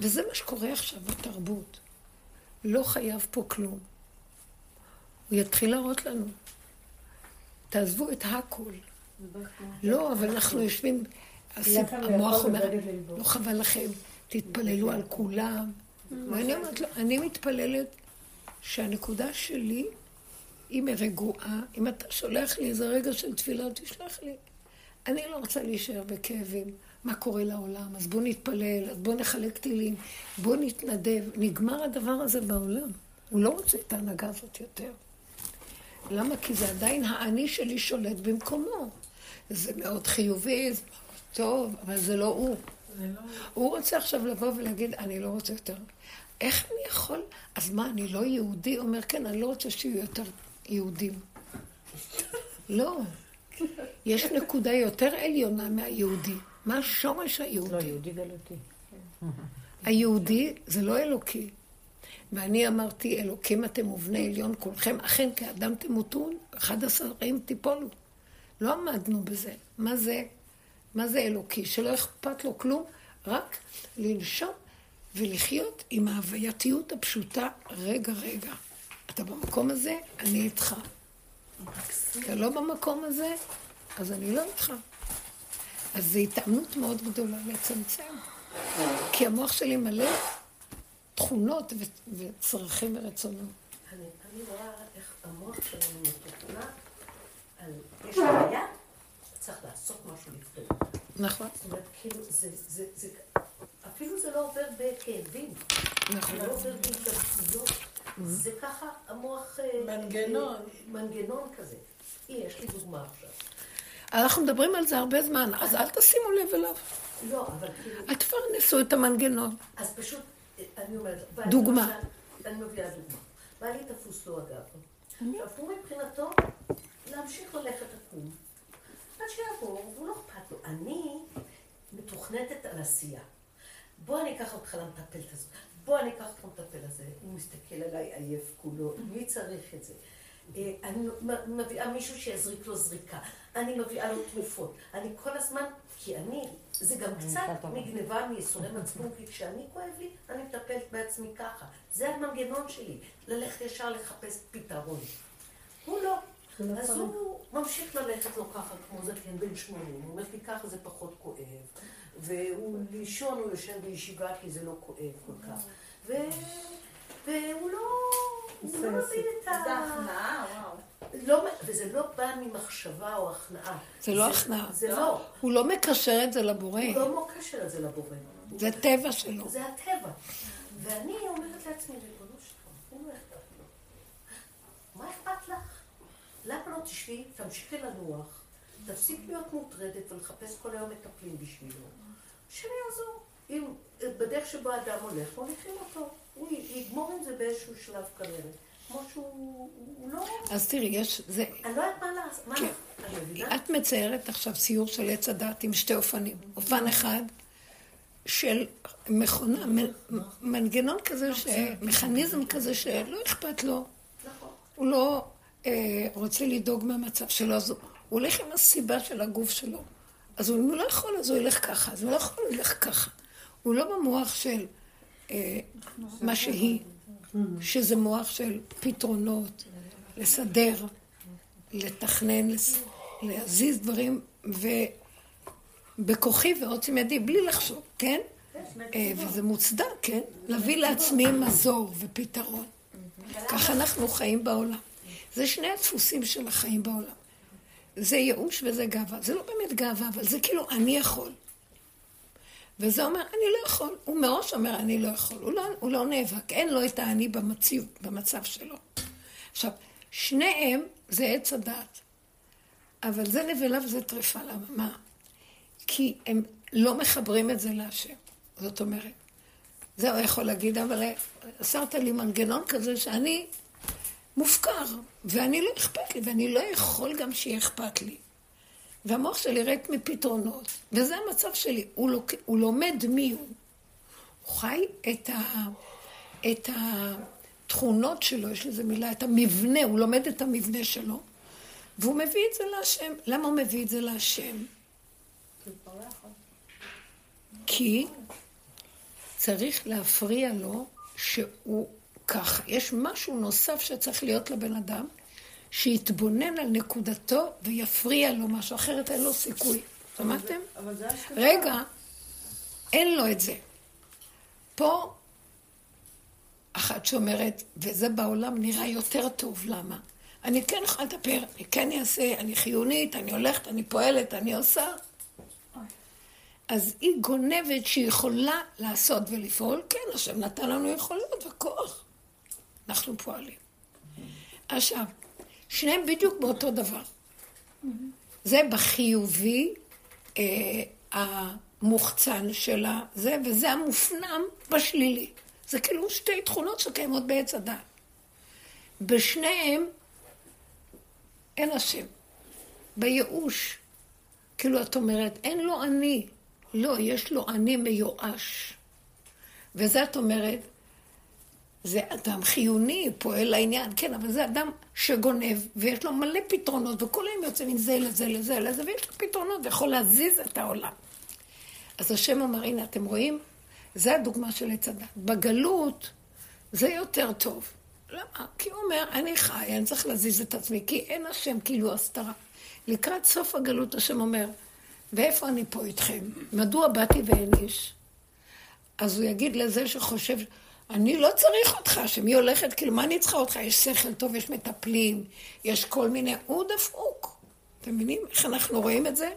וזה מה שקורה עכשיו בתרבות. לא חייב פה כלום. הוא יתחיל להראות לנו. תעזבו את הכל. לא, אבל אנחנו יושבים... המוח אומר, לא חבל לכם, תתפללו על כולם. ואני אומרת לו, אני מתפללת שהנקודה שלי, אם היא רגועה, אם אתה שולח לי איזה רגע של תפילה, תשלח לי. אני לא רוצה להישאר בכאבים, מה קורה לעולם, אז בוא נתפלל, אז בוא נחלק תילים, בוא נתנדב. נגמר הדבר הזה בעולם. הוא לא רוצה את ההנהגה הזאת יותר. למה? כי זה עדיין העני שלי שולט במקומו. זה מאוד חיובי, זה מאוד טוב, אבל זה לא הוא. הוא רוצה עכשיו לבוא ולהגיד, אני לא רוצה יותר. איך אני יכול? אז מה, אני לא יהודי? אומר, כן, אני לא רוצה שיהיו יותר יהודים. לא. יש נקודה יותר עליונה מהיהודי. מה השורש היהודי? לא, יהודי גלותי. היהודי זה לא אלוקי. ואני אמרתי, אלוקים אתם ובני עליון כולכם, אכן כאדם תמותון, 11 תיפולו. לא עמדנו בזה. מה זה אלוקי? שלא אכפת לו כלום, רק לנשום ולחיות עם ההווייתיות הפשוטה רגע רגע. אתה במקום הזה, אני איתך. אתה לא במקום הזה, אז אני לא איתך. אז זו התאמנות מאוד גדולה לצמצם. כי המוח שלי מלא תכונות וצרכים ורצונות. אני רואה איך המוח שלנו מתוכנה על יש בעיה, צריך לעשות משהו לפתור. נכון. זאת אומרת, כאילו, אפילו זה לא עובר בכאבים. נכון. זה לא עובר בהתאבטיות. זה ככה המוח... מנגנון. מנגנון כזה. הנה, יש לי דוגמה עכשיו. אנחנו מדברים על זה הרבה זמן, אז אל תשימו לב אליו. לא, אבל כאילו... את כבר נסו את המנגנון. אז פשוט, אני אומרת... דוגמה. אני מביאה דוגמה. בא לי תפוס לו אגב. עכשיו, הוא מבחינתו להמשיך ללכת עקום. עד שיעבור, והוא לא אכפת לו. אני מתוכנתת על עשייה. בוא אני אקח אותך למטפלת הזאת. בוא אני אקח אותך למטפל הזה, הוא מסתכל עליי עייף כולו, מי צריך את זה? אני מביאה מישהו שיזריק לו זריקה, אני מביאה לו תרופות, אני כל הזמן, כי אני, זה גם קצת מגניבה מיסורי מצפון, כי כשאני כואב לי, אני מטפלת בעצמי ככה. זה המנגנון שלי, ללכת ישר לחפש פתרון. הוא לא. אז הוא ממשיך ללכת לו ככה, כמו זה, כן, בן 80, הוא אומר לי ככה זה פחות כואב. והוא לישון, הוא יושב בישיבה כי זה לא כואב כל כך. והוא לא מבין את ה... זה הכנעה, וואו. וזה לא בא ממחשבה או הכנעה. זה לא הכנעה. זה לא. הוא לא מקשר את זה לבורא. הוא לא מקשר את זה לבורא. זה הטבע שלו. זה הטבע. ואני אומרת לעצמי, ריבונו שלך, הוא לא אכפת לו. מה אכפת לך? למה לא תשבי, תמשיכי לנוח, תפסיק להיות מוטרדת ולחפש כל היום מטפלים בשבילו. שאני אעזור. אם בדרך שבו האדם הולך, מוליכים אותו. הוא יגמור עם זה באיזשהו שלב כנראה. כמו שהוא לא... אז תראי, יש... אני לא יודעת מה לעשות. את מציירת עכשיו סיור של עץ הדת עם שתי אופנים. אופן אחד של מכונה, מנגנון כזה, מכניזם כזה שלא אכפת לו. הוא לא רוצה לדאוג מהמצב שלו. הוא הולך עם הסיבה של הגוף שלו. אז הוא לא יכול, אז הוא ילך ככה. אז הוא לא יכול, הוא ילך ככה. הוא לא במוח של מה שהיא, שזה מוח של פתרונות, לסדר, לתכנן, להזיז דברים, ובכוחי ועוצם ידי, בלי לחשוב, כן? וזה מוצדק, כן? להביא לעצמי מזור ופתרון. כך אנחנו חיים בעולם. זה שני הדפוסים של החיים בעולם. זה ייאוש וזה גאווה. זה לא באמת גאווה, אבל זה כאילו אני יכול. וזה אומר, אני לא יכול. הוא מראש אומר, אני לא יכול. הוא לא נאבק. אין לו את העני במצב שלו. עכשיו, שניהם זה עץ הדעת. אבל זה נבלה וזה טריפה. למה? מה? כי הם לא מחברים את זה להשם. זאת אומרת, זה הוא יכול להגיד, אבל עשרת לי מנגנון כזה שאני מופקר, ואני לא אכפת לי, ואני לא יכול גם שיהיה אכפת לי. והמוח שלי ריק מפתרונות, וזה המצב שלי. הוא לומד מי הוא. הוא חי את התכונות שלו, יש לזה מילה, את המבנה, הוא לומד את המבנה שלו, והוא מביא את זה להשם. למה הוא מביא את זה להשם? כי צריך להפריע לו שהוא ככה. יש משהו נוסף שצריך להיות לבן אדם, שיתבונן על נקודתו ויפריע לו משהו, אחרת אין לו סיכוי. שמעתם? רגע, אין לו את זה. פה אחת שאומרת, וזה בעולם נראה יותר טוב, למה? אני כן יכולה לדבר, אני כן אעשה, אני חיונית, אני הולכת, אני פועלת, אני עושה. אז היא גונבת שהיא יכולה לעשות ולפעול, כן, השם נתן לנו יכולות וכוח. אנחנו פועלים. עכשיו, שניהם בדיוק באותו דבר. זה בחיובי המוחצן שלה, זה, וזה המופנם בשלילי. זה כאילו שתי תכונות שקיימות בעץ הדעת. בשניהם אין השם. בייאוש, כאילו את אומרת, אין לו אני. לא, יש לו אני מיואש. וזה את אומרת, זה אדם חיוני, פועל לעניין, כן, אבל זה אדם שגונב, ויש לו מלא פתרונות, וכל היום יוצאים מזה לזה לזה לזה, ויש לו פתרונות, ויכול להזיז את העולם. אז השם אומר, הנה, אתם רואים? זה הדוגמה של הצדה. בגלות זה יותר טוב. למה? כי הוא אומר, אני חי, אני צריך להזיז את עצמי, כי אין השם כאילו הסתרה. לקראת סוף הגלות השם אומר, ואיפה אני פה איתכם? מדוע באתי ואין איש? אז הוא יגיד לזה שחושב, אני לא צריך אותך, שמי הולכת, כאילו, מה אני צריכה אותך? יש שכל טוב, יש מטפלים, יש כל מיני, הוא דפוק. אתם מבינים איך אנחנו רואים את זה?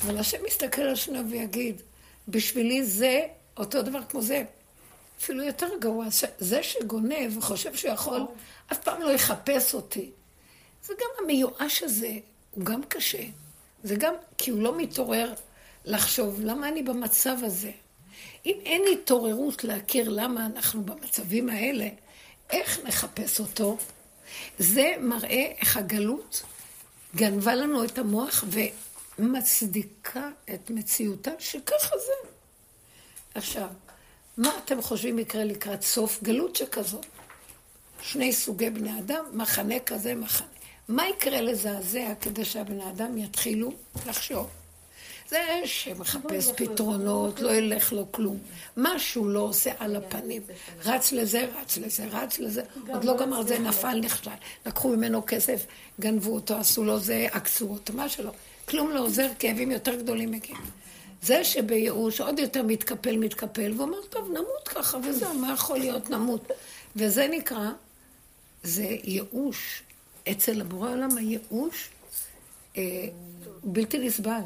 אבל השם מסתכל על שניו ויגיד, בשבילי זה אותו דבר כמו זה. אפילו יותר גרוע, זה שגונב וחושב שהוא יכול, אף פעם לא יחפש אותי. זה גם המיואש הזה, הוא גם קשה. זה גם, כי הוא לא מתעורר לחשוב, למה אני במצב הזה? אם אין התעוררות להכיר למה אנחנו במצבים האלה, איך נחפש אותו? זה מראה איך הגלות גנבה לנו את המוח ומצדיקה את מציאותה שככה זה. עכשיו, מה אתם חושבים יקרה לקראת סוף גלות שכזאת? שני סוגי בני אדם, מחנה כזה, מחנה. מה יקרה לזעזע כדי שהבן האדם יתחילו לחשוב? זה שמחפש פתרונות, לא ילך לו כלום. משהו לא עושה על הפנים. רץ לזה, רץ לזה, רץ לזה. עוד לא גמר זה, נפל נכשל. לקחו ממנו כסף, גנבו אותו, עשו לו זה, עקצו אותו, מה שלא. כלום לא עוזר, כאבים יותר גדולים מגיעים. זה שבייאוש עוד יותר מתקפל, ואומר, טוב, נמות ככה, וזה, מה יכול להיות נמות? וזה נקרא, זה ייאוש. אצל הבורא העולם הייאוש בלתי נסבל.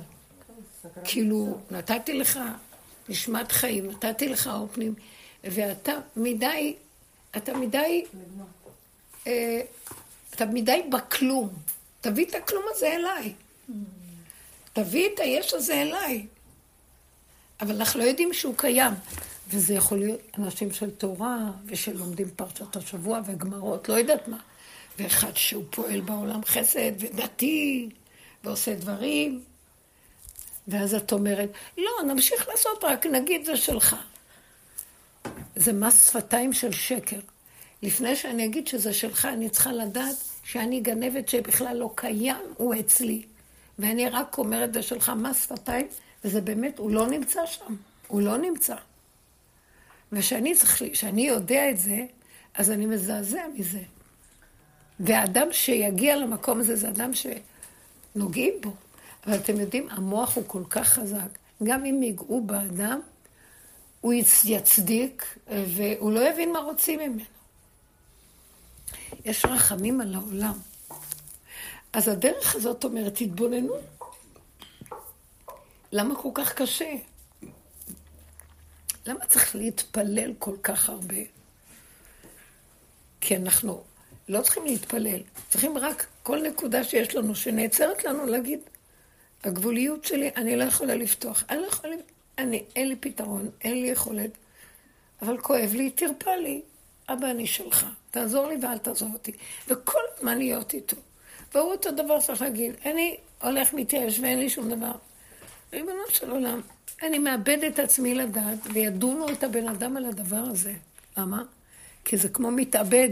כאילו, נתתי לך נשמת חיים, נתתי לך אופנים, ואתה מדי, אתה מדי בכלום. תביא את הכלום הזה אליי. תביא את היש הזה אליי. אבל אנחנו לא יודעים שהוא קיים. וזה יכול להיות אנשים של תורה, ושלומדים פרשת השבוע וגמרות, לא יודעת מה. ואחד שהוא פועל בעולם חסד ודתי, ועושה דברים. ואז את אומרת, לא, נמשיך לעשות, רק נגיד זה שלך. זה מס שפתיים של שקר. לפני שאני אגיד שזה שלך, אני צריכה לדעת שאני גנבת שבכלל לא קיים, הוא אצלי. ואני רק אומרת זה שלך, מס שפתיים, וזה באמת, הוא לא נמצא שם. הוא לא נמצא. ושאני יודע את זה, אז אני מזעזע מזה. והאדם שיגיע למקום הזה, זה אדם שנוגעים בו. אבל אתם יודעים, המוח הוא כל כך חזק. גם אם יגעו באדם, הוא יצדיק, והוא לא יבין מה רוצים ממנו. יש רחמים על העולם. אז הדרך הזאת אומרת, תתבוננו. למה כל כך קשה? למה צריך להתפלל כל כך הרבה? כי אנחנו לא צריכים להתפלל. צריכים רק כל נקודה שיש לנו, שנעצרת לנו להגיד, הגבוליות שלי, אני לא יכולה לפתוח. אין לי פתרון, אין לי יכולת. אבל כואב לי, תרפא לי. אבא, אני שלך. תעזור לי ואל תעזוב אותי. וכל הזמן להיות איתו. והוא אותו דבר צריך להגיד. אני הולך מתייאש ואין לי שום דבר. ריבונו של עולם, אני מאבד את עצמי לדעת, וידונו את הבן אדם על הדבר הזה. למה? כי זה כמו מתאבד,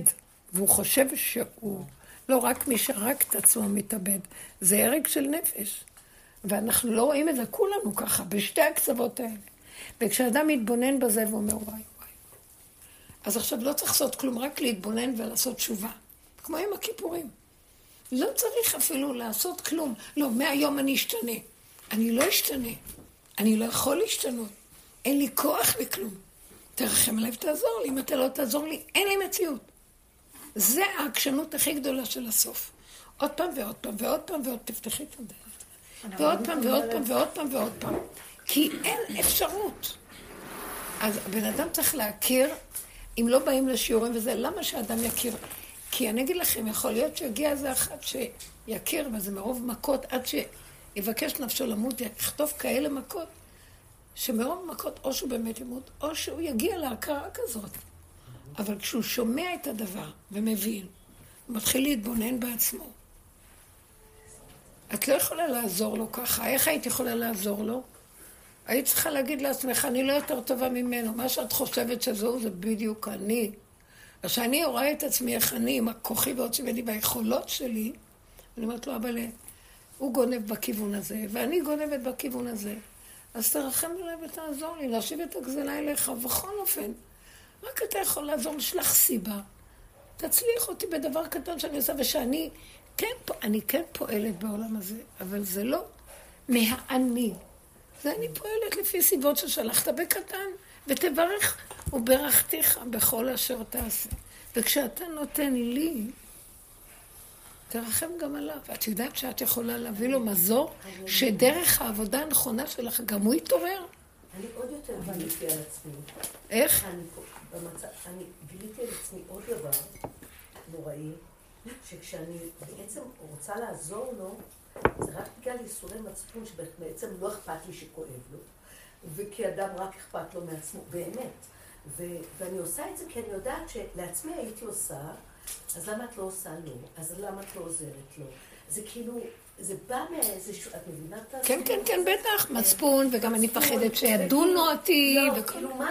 והוא חושב שהוא לא רק מי שרק את עצמו מתאבד, זה הרג של נפש. ואנחנו לא רואים את זה, כולנו ככה, בשתי הקצוות האלה. וכשאדם מתבונן בזה ואומר, וואי וואי. אז עכשיו לא צריך לעשות כלום, רק להתבונן ולעשות תשובה. כמו עם הכיפורים. לא צריך אפילו לעשות כלום. לא, מהיום אני אשתנה. אני לא אשתנה. אני לא יכול להשתנות. אין לי כוח לכלום. תרחם עליו, תעזור לי. אם אתה לא תעזור לי, אין לי מציאות. זה העקשנות הכי גדולה של הסוף. עוד פעם ועוד פעם ועוד פעם ועוד, תפתחי את הדלת. ועוד פעם ועוד פעם ועוד פעם ועוד פעם. כי אין אפשרות. אז בן אדם צריך להכיר, אם לא באים לשיעורים וזה, למה שאדם יכיר? כי אני אגיד לכם, יכול להיות שיגיע איזה אחד שיכיר, וזה מרוב מכות, עד שיבקש נפשו למות, יכתוב כאלה מכות, שמרוב מכות או שהוא באמת ימות, או שהוא יגיע להכרה כזאת. אבל כשהוא שומע את הדבר ומבין, הוא מתחיל להתבונן בעצמו. את לא יכולה לעזור לו ככה. איך היית יכולה לעזור לו? היית צריכה להגיד לעצמך, אני לא יותר טובה ממנו. מה שאת חושבת שזהו זה בדיוק אני. כשאני רואה את עצמי איך אני, עם הכוחי ועוד שבדי והיכולות שלי, אני אומרת לו, אבל הוא גונב בכיוון הזה, ואני גונבת בכיוון הזה. אז תרחם עליי ותעזור לי, להשיב את הגזלה אליך, ובכל אופן, רק אתה יכול לעזור, יש לך סיבה. תצליח אותי בדבר קטן שאני עושה, ושאני כן פועלת בעולם הזה, אבל זה לא מהאני. זה אני פועלת לפי סיבות ששלחת בקטן, ותברך וברכתיך בכל אשר תעשה. וכשאתה נותן לי, תרחם גם עליו. ואת יודעת שאת יכולה להביא לו מזור, שדרך העבודה הנכונה שלך גם הוא יתעורר. אני עוד יותר גיליתי על עצמי. איך? אני גיליתי על עצמי עוד דבר נוראי, שכשאני בעצם רוצה לעזור לו, זה רק בגלל ייסורי מצפון שבעצם לא אכפת לי שכואב לו, וכאדם רק אכפת לו מעצמו, באמת. ואני עושה את זה כי אני יודעת שלעצמי הייתי עושה, אז למה את לא עושה לו? אז למה את לא עוזרת לו? זה כאילו... זה בא מאיזשהו, את מבינה את זה? כן, כן, כן, בטח, מצפון, וגם אני פחדת שידונו אותי. לא, כאילו מה,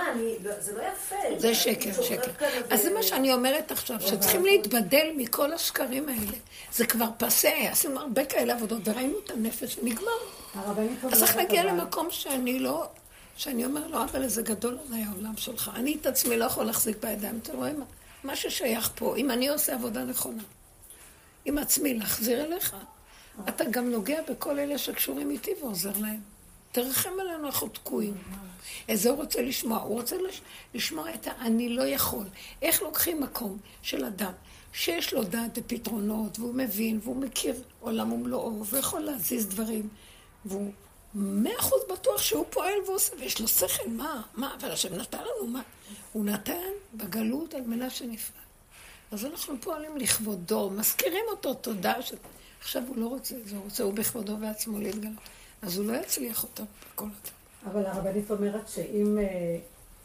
זה לא יפה. זה שקר, שקר. אז זה מה שאני אומרת עכשיו, שצריכים להתבדל מכל השקרים האלה. זה כבר פסה, עשינו הרבה כאלה עבודות, וראינו את הנפש, נגמר. אז איך נגיע למקום שאני לא, שאני אומר לו, אבל זה גדול עליי העולם שלך. אני את עצמי לא יכול להחזיק בידיים, אתה רואה מה ששייך פה, אם אני עושה עבודה נכונה, עם עצמי להחזיר אליך, אתה גם נוגע בכל אלה שקשורים איתי ועוזר להם. תרחם עלינו, אנחנו תקועים. אז הוא רוצה לשמוע, הוא רוצה לשמוע את אני לא יכול. איך לוקחים מקום של אדם שיש לו דעת ופתרונות, והוא מבין, והוא מכיר עולם ומלואו, ויכול להזיז דברים, והוא 100% בטוח שהוא פועל ועושה, ויש לו שכל, מה? אבל השם נתן לנו, מה? הוא נתן בגלות על מנה שנפלא. אז אנחנו פועלים לכבודו, מזכירים אותו תודה של... עכשיו הוא לא רוצה, הוא בכבודו ועצמו להתגלות. אז הוא לא יצליח אותם בכל אותם. אבל הרבנית אומרת שאם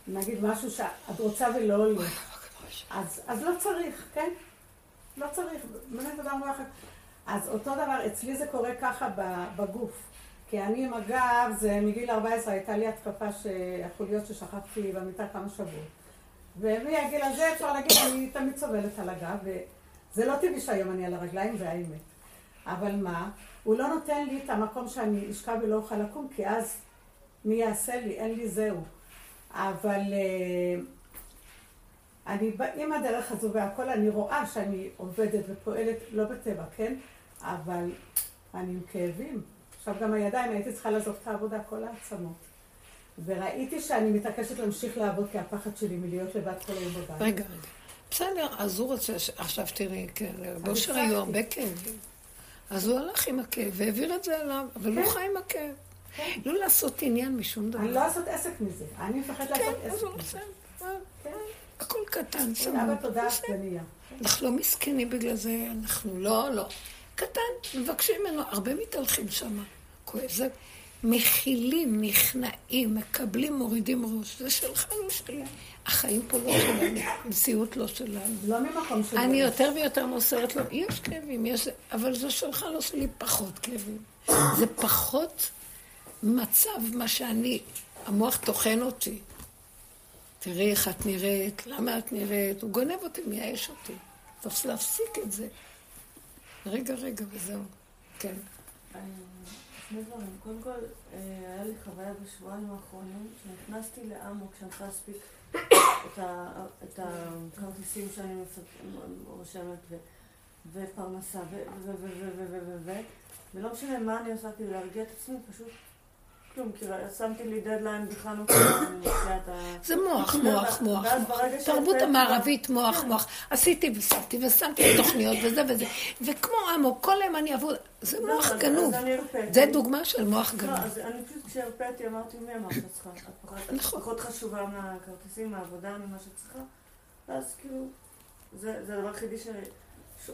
נגיד משהו שאת רוצה ולא עולה, אז לא צריך, כן? לא צריך, באמת אדם רואה אחת. אז אותו דבר, אצלי זה קורה ככה בגוף. כי אני עם הגב, זה מגיל 14, הייתה לי התקפה שהחוליות ששכבתי במיטה כמה שבועות. ומהגיל הזה אפשר להגיד, אני תמיד סובלת על הגב, וזה לא טבעי שהיום אני על הרגליים, זה האמת. אבל מה? הוא לא נותן לי את המקום שאני אשקע ולא אוכל לקום, כי אז מי יעשה לי? אין לי זהו. אבל עם הדרך הזו והכל, אני רואה שאני עובדת ופועלת, לא בטבע, כן? אבל אני עם כאבים. עכשיו גם הידיים, הייתי צריכה לעזוב את העבודה, כל העצמות. וראיתי שאני מתעקשת להמשיך לעבוד, כי הפחד שלי מלהיות לבד כל היום בבית. רגע, בסדר, אז הוא רוצה, עכשיו תראי, כן, בושר היו הרבה כאבים. אז הוא הלך עם הכאב והעביר את זה אליו, אבל הוא חי עם הכאב. לא לעשות עניין משום דבר. אני לא לעשות עסק מזה, אני מפחד לעשות עסק מזה. הכל קטן, סמוך. אבא, תודה, דניה. אנחנו לא מסכנים בגלל זה, אנחנו לא. קטן, מבקשים ממנו, הרבה מתהלכים שם. כואב, מכילים, נכנעים, מקבלים, מורידים ראש. זה שלך, לא שלי. החיים פה לא שלנו, המציאות לא שלנו. לא ממקום שלנו. אני יותר ויותר מוסרת לו, יש כאבים, יש... אבל זה שלך, לא שלי, פחות כאבים. זה פחות מצב מה שאני, המוח תוכן אותי. תראי איך את נראית, למה את נראית, הוא גונב אותי, מייאש אותי. צריך להפסיק את זה. רגע, וזהו. כן. שני דברים. קודם כל, היה לי חוויה בשבועיים האחרונים, שנכנסתי לעמו כשאני צריכה להספיק את הכרטיסים שאני רושמת, ופרנסה, ולא משנה מה אני עושה, כאילו להרגיע את עצמי, פשוט... כלום, כי שמתי לי דדליין בכלל נוכל, אני מוציאה את ה... זה מוח. תרבות המערבית, מוח. עשיתי ושמתי תוכניות וזה. וכמו עמו, כל יום אני אעבוד, זה מוח גנוב. זה דוגמה של מוח גנוב. לא, אז אני פשוט כשהרפאתי אמרתי, מי אמרת שצריכה? את פחות חשובה מהכרטיסים, מהעבודה, ממה שצריכה. ואז כאילו, זה הדבר הכי די ש...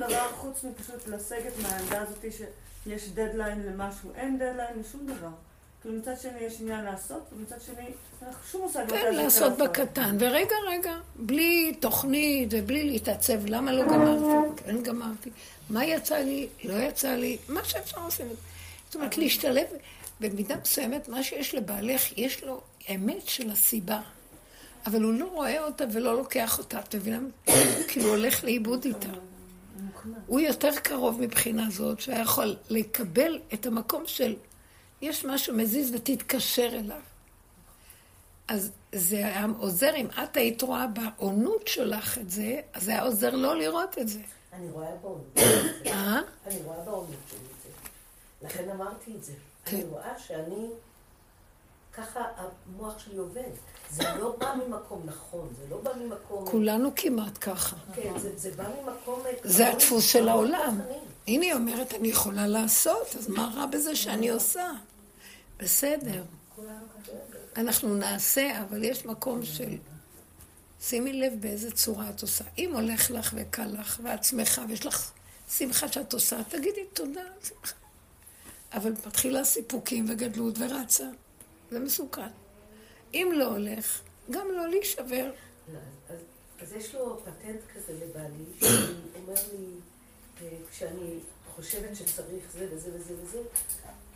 דבר חוץ מפשוט לסגת מהעמדה הזאתי שיש דדליין למשהו, אין דדליין לשום דבר. כאילו מצד שני יש עניין לעשות, ומצד שני אנחנו שום מושג... כן, לעשות בקטן, ורגע, בלי תוכנית ובלי להתעצב, למה לא גמרתי? כן גמרתי. מה יצא לי? לא יצא לי? מה שאפשר עושים? זאת אומרת, להשתלב במידה מסוימת, מה שיש לבעלך, יש לו אמת של הסיבה. אבל הוא לא רואה אותה ולא לוקח אותה, את מבינה? כאילו הוא הולך לאיבוד איתה. הוא יותר קרוב מבחינה זאת, שהיה יכול לקבל את המקום של יש משהו מזיז ותתקשר אליו. אז זה היה עוזר, אם את היית רואה בעונות שלך את זה, אז זה היה עוזר לא לראות את זה. אני רואה בעונות. אני רואה בעונות של זה. לכן אמרתי את זה. אני רואה שאני... ככה המוח שלי עובד. זה לא בא ממקום נכון, זה לא בא ממקום... כולנו כמעט ככה. כן, זה בא ממקום... זה הדפוס של העולם. הנה היא אומרת, אני יכולה לעשות, אז מה רע בזה שאני עושה? בסדר. אנחנו נעשה, אבל יש מקום של... שימי לב באיזה צורה את עושה. אם הולך לך וקל לך, ואת שמחה, ויש לך שמחה שאת עושה, תגידי תודה, שמחה. אבל מתחילה סיפוקים וגדלות ורצה. זה מסוכן. אם לא הולך, גם לא להישבר. אז יש לו פטנט כזה לבעלי, שהוא אומר לי, כשאני חושבת שצריך זה וזה וזה וזה,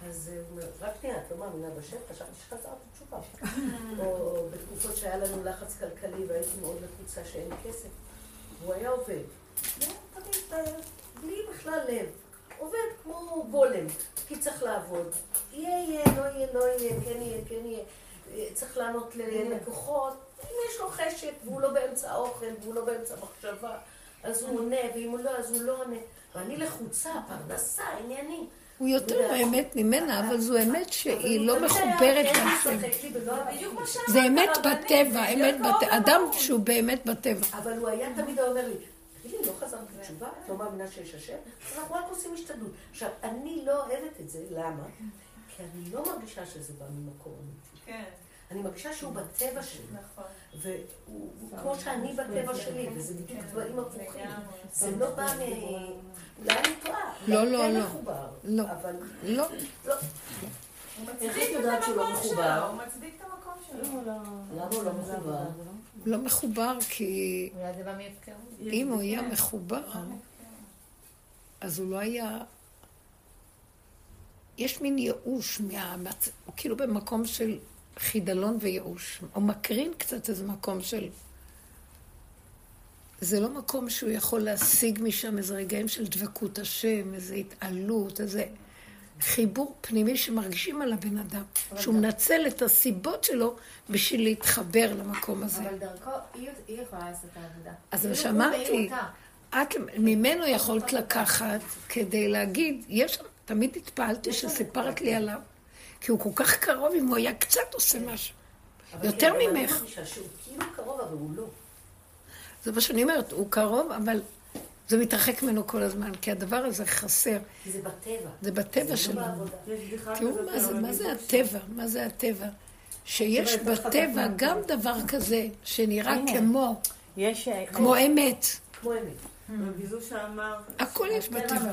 אז הוא אומר, רק תהיה, את לא מאמינה בשם, חשבתי שחזרת תשובה. או בתקופות שהיה לנו לחץ כלכלי והייתי מאוד לחוצה שאין כסף, והוא היה עובד. בלי בכלל לב. עובד כמו בולם, כי צריך לעבוד. יהיה, לא יהיה, כן יהיה. צריך לענות ללקוחות. אם יש לו חשק, והוא לא באמצע האוכל, והוא לא באמצע מחשבה, אז הוא עונה, ואם לא, אז הוא לא עונה. ואני לחוצה, פרנסה, עניינים. הוא יותר האמת ממנה, אבל זו אמת שהיא לא מחוברת לעצם. זה אמת בטבע, אדם שהוא באמת בטבע. אבל הוא היה תמיד אומר לי, לא חזרתי תשובה, לא מאמינה שיש השם, אנחנו רק עושים השתדלות. עכשיו, אני לא אוהבת את זה, למה? כי אני לא מרגישה שזה בא ממקום אמיתי. אני מרגישה שהוא בטבע שלי. והוא כמו שאני בטבע שלי, וזה בדיוק דברים הפוכים. זה לא בא מ... אולי אני טועה. לא. לא. הוא מצדיק את המקום שלו. למה הוא לא מחובר? לא מחובר, כי אם הוא היה מחובר, אז הוא לא היה... יש מין ייאוש, כאילו במקום של חידלון וייאוש. הוא מקרין קצת איזה מקום של... זה לא מקום שהוא יכול להשיג משם איזה רגעים של דבקות השם, איזה התעלות, איזה חיבור פנימי שמרגישים על הבן אדם, שהוא מנצל את הסיבות שלו בשביל להתחבר למקום הזה. אבל דרכו, היא יכולה לעשות את העבודה. אז מה שאמרתי, את ממנו יכולת לקחת כדי להגיד, יש, תמיד התפעלתי שסיפרת לי עליו, כי הוא כל כך קרוב, אם הוא היה קצת עושה משהו. יותר ממך. שהוא כאילו קרוב, אבל הוא לא. זה מה שאני אומרת, הוא קרוב, אבל זה מתרחק ממנו כל הזמן, כי הדבר הזה חסר. זה בטבע. זה בטבע שלנו. תראו מה זה הטבע, מה זה הטבע. שיש בטבע גם דבר כזה שנראה כמו אמת. כמו אמת. וביזו שאמר... הכל יש בטבע.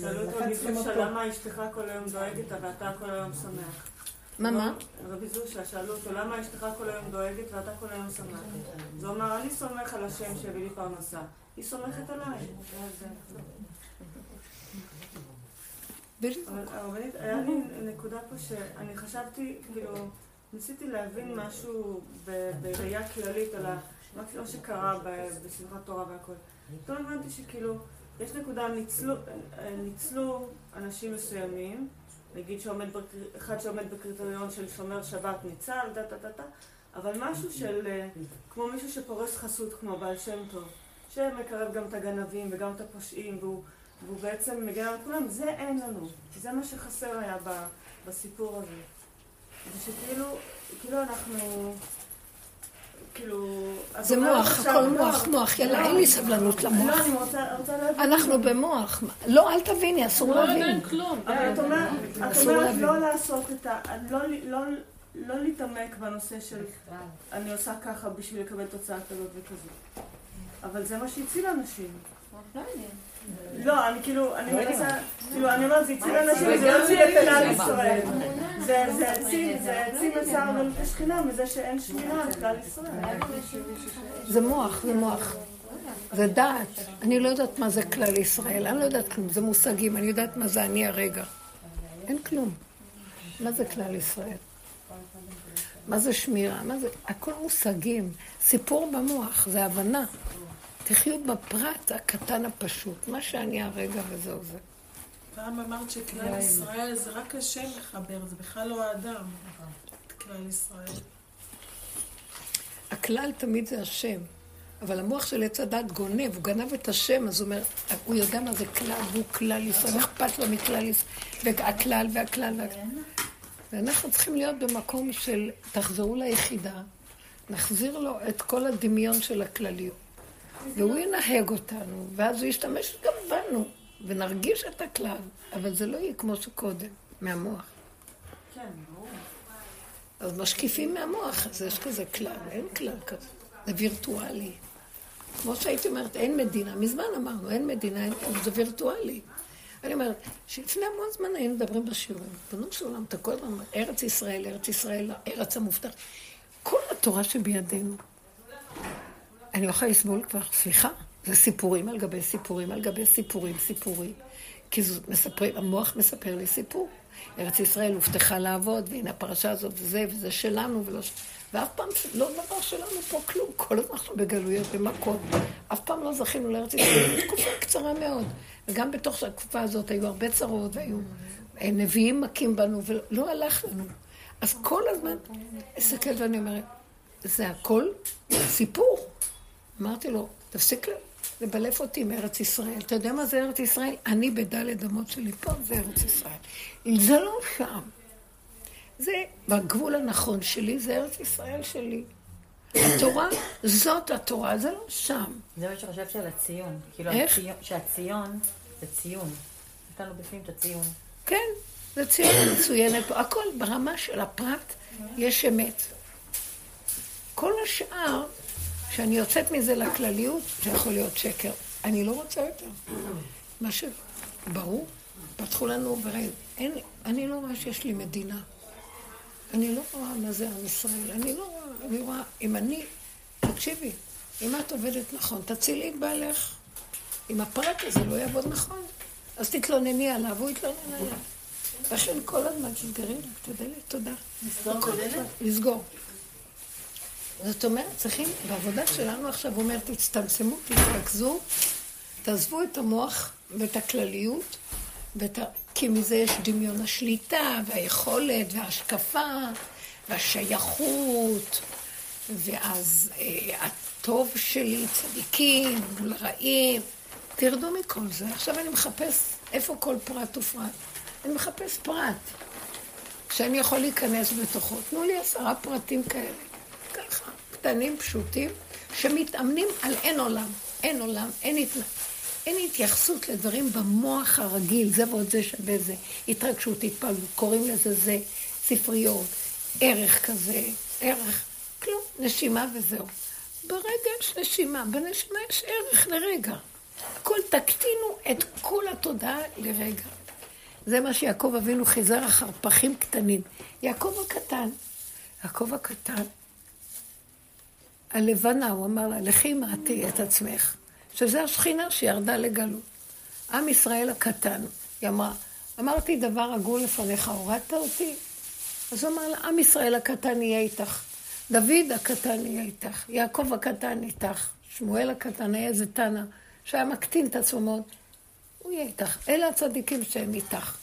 שאלו אותו לפני שלמה אשתך כל היום דואגת, ואתה כל היום שמח. מה? רבי זושלה שאלו אותו, למה אשתך כל היום דואגת ואתה כל היום שמח? זה אומר, אני סומך על השם שבלי פרנסה. היא סומכת עליי. אבל הרבנית, היה לי נקודה פה שאני חשבתי, כאילו, ניסיתי להבין משהו בראייה כללית על מה שקרה בשמחת תורה והכל. לא הבנתי שכאילו, יש נקודה, ניצלו אנשים מסוימים, נגיד אחד שעומד בקריטריון של שומר שבת ניצל, אבל משהו של, כמו מישהו שפורס חסות, כמו בעל שם טוב, שמקרב גם את הגנבים וגם את הפושעים, והוא בעצם מגן על כולם, זה אין לנו. זה מה שחסר היה בסיפור הזה. ושכאילו אנחנו... זה מוח, הכל מוח, מוח, יאללה, אין לי סבלנות למוח. אנחנו במוח. לא, אל תביני, אסור להבין. אבל את אומרת לא לעשות את ה... לא להתעמק בנושא של אני עושה ככה בשביל לקבל תוצאה כזאת וכזאת. אבל זה מה שהציל אנשים. לא, אני כאילו, אני מנסה, כאילו, אני אומרת, זה הציל אנשים, זה לא הציל את כלל ישראל. זה הציל, מסער ולתשכינה מזה שאין שמירה לכלל ישראל. זה מוח, זה מוח. זה דעת. אני לא יודעת מה זה כלל ישראל, אני לא יודעת כלום, זה מושגים, אני יודעת מה זה אני הרגע. אין כלום. מה זה כלל ישראל? מה זה שמירה? מה זה? הכל מושגים. סיפור במוח, זה הבנה. תחיו בפרט הקטן הפשוט, מה שאני הרגע וזהו זה. פעם אמרת שכלל ישראל זה רק השם מחבר, זה בכלל לא האדם, כלל ישראל. הכלל תמיד זה השם, אבל המוח של הצדת גונב, הוא גנב את השם, אז הוא אומר, הוא יודע מה זה כלל, הוא כלל ישראל, אכפת לו מכלל ישראל, והכלל והכלל. ואנחנו צריכים להיות במקום של תחזרו ליחידה, נחזיר לו את כל הדמיון של הכלליות. והוא ינהג אותנו, ואז הוא ישתמש גם בנו, ונרגיש את הכלל, אבל זה לא יהיה כמו שקודם, מהמוח. כן, ברור. אז משקיפים מהמוח, אז יש כזה כלל, אין כלל כזה, זה וירטואלי. כמו שהייתי אומרת, אין מדינה, מזמן אמרנו, אין מדינה, זה וירטואלי. אני אומרת, שלפני המון זמן היינו מדברים בשיעורים, בנו שעולם, אתה כל הזמן, ארץ ישראל, ארץ ישראל, ארץ המובטח, כל התורה שבידינו. אני לא יכולה לסבול כבר, סליחה, זה סיפורים על גבי סיפורים, על גבי סיפורים, סיפורים. כי המוח מספר לי סיפור. ארץ ישראל הובטחה לעבוד, והנה הפרשה הזאת וזה, וזה שלנו, ואף פעם לא דבר שלנו פה כלום, כל הזמן אנחנו בגלויות, במכות. אף פעם לא זכינו לארץ ישראל, תקופה קצרה מאוד. וגם בתוך התקופה הזאת היו הרבה צרות, והיו נביאים מכים בנו, ולא הלך לנו. אז כל הזמן, אסתכל ואני אומרת, זה הכל סיפור. אמרתי לו, תפסיק לבלף אותי מארץ ישראל. אתה יודע מה זה ארץ ישראל? אני בדלת אמות שלי פה, זה ארץ ישראל. אם זה לא שם, זה בגבול הנכון שלי, זה ארץ ישראל שלי. התורה, זאת התורה, זה לא שם. זה מה שחשב של הציון. איך? שהציון זה ציון. נתן לו בפנים את הציון. כן, זה ציון מצוינת פה. הכל ברמה של הפרט יש אמת. כל השאר... כשאני יוצאת מזה לכלליות, זה יכול להיות שקר. אני לא רוצה יותר. מה שברור, פתחו לנו וראינו. אני לא רואה שיש לי מדינה. אני לא רואה מה זה עם ישראל. אני רואה, אם אני, תקשיבי, אם את עובדת נכון, תצילי את בעלך. אם הפרט הזה לא יעבוד נכון, אז תתלונני עליו, הוא יתלונן עליו. בשביל כל הזמן שתגרי לך, תודה לי, תודה. לסגור. זאת אומרת, צריכים, בעבודה שלנו עכשיו, הוא אומר, תצטמצמו, תתרכזו, תעזבו את המוח ואת הכלליות, כי מזה יש דמיון השליטה והיכולת וההשקפה והשייכות, ואז הטוב שלי, צדיקים, רעים, תרדו מכל זה. עכשיו אני מחפש איפה כל פרט ופרט. אני מחפש פרט, שאני יכול להיכנס בתוכו. תנו לי 10 פרטים כאלה, ככה, קטנים, פשוטים, שמתאמנים על אין עולם, אין עולם, אין התייחסות לדברים במוח הרגיל, זה ועוד זה שווה זה, התרגשות, התפעלות, קוראים לזה זה, ספריות, ערך כזה, ערך, כלום, נשימה וזהו. ברגע יש נשימה, בנשימה יש ערך לרגע. הכל תקטינו את כל התודעה לרגע. זה מה שיעקב אבינו חיזר אחר פחים קטנים. יעקב הקטן, הלבנה, הוא אמר לה, לכי מעטי את עצמך, שזה השכינה שירדה לגלות. עם ישראל הקטן, היא אמרה, אמרתי דבר עגול לפניך, הורדת אותי? אז הוא אמר לה, עם ישראל הקטן יהיה איתך, דוד הקטן יהיה איתך, יעקב הקטן איתך, שמואל הקטן היה איזה תנה, שהיה מקטין את עצמו, הוא יהיה איתך. אלה הצדיקים שהם איתך.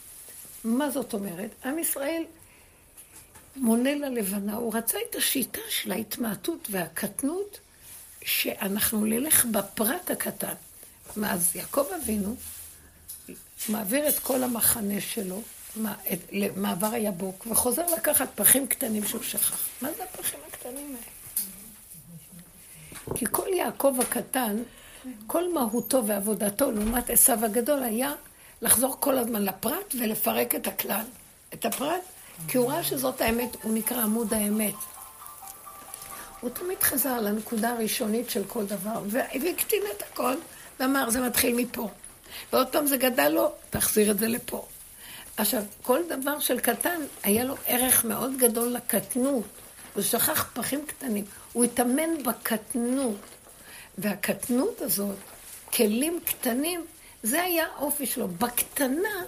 מה זאת אומרת? עם ישראל מונה ללבנה, הוא רצה את השיטה של ההתמעטות והקטנות, שאנחנו נלך בפרט הקטן. אז יעקב אבינו מעביר את כל המחנה שלו, למעבר היבוק, וחוזר לקחת פרחים קטנים שהוא שכח. מה זה הפרחים הקטנים האלה? כי כל יעקב הקטן, כל מהותו ועבודתו, לעומת עשיו הגדול, היה לחזור כל הזמן לפרט ולפרק את הכלל, את הפרט, כי הוא ראה שזאת האמת, הוא נקרא עמוד האמת. הוא תמיד חזר לנקודה הראשונית של כל דבר, והקטין את הכל, ואמר, זה מתחיל מפה. ועוד פעם זה גדל לו, תחזיר את זה לפה. עכשיו, כל דבר של קטן, היה לו ערך מאוד גדול לקטנות. הוא שכח פחים קטנים. הוא התאמן בקטנות. והקטנות הזאת, כלים קטנים, זה היה האופי שלו. בקטנה,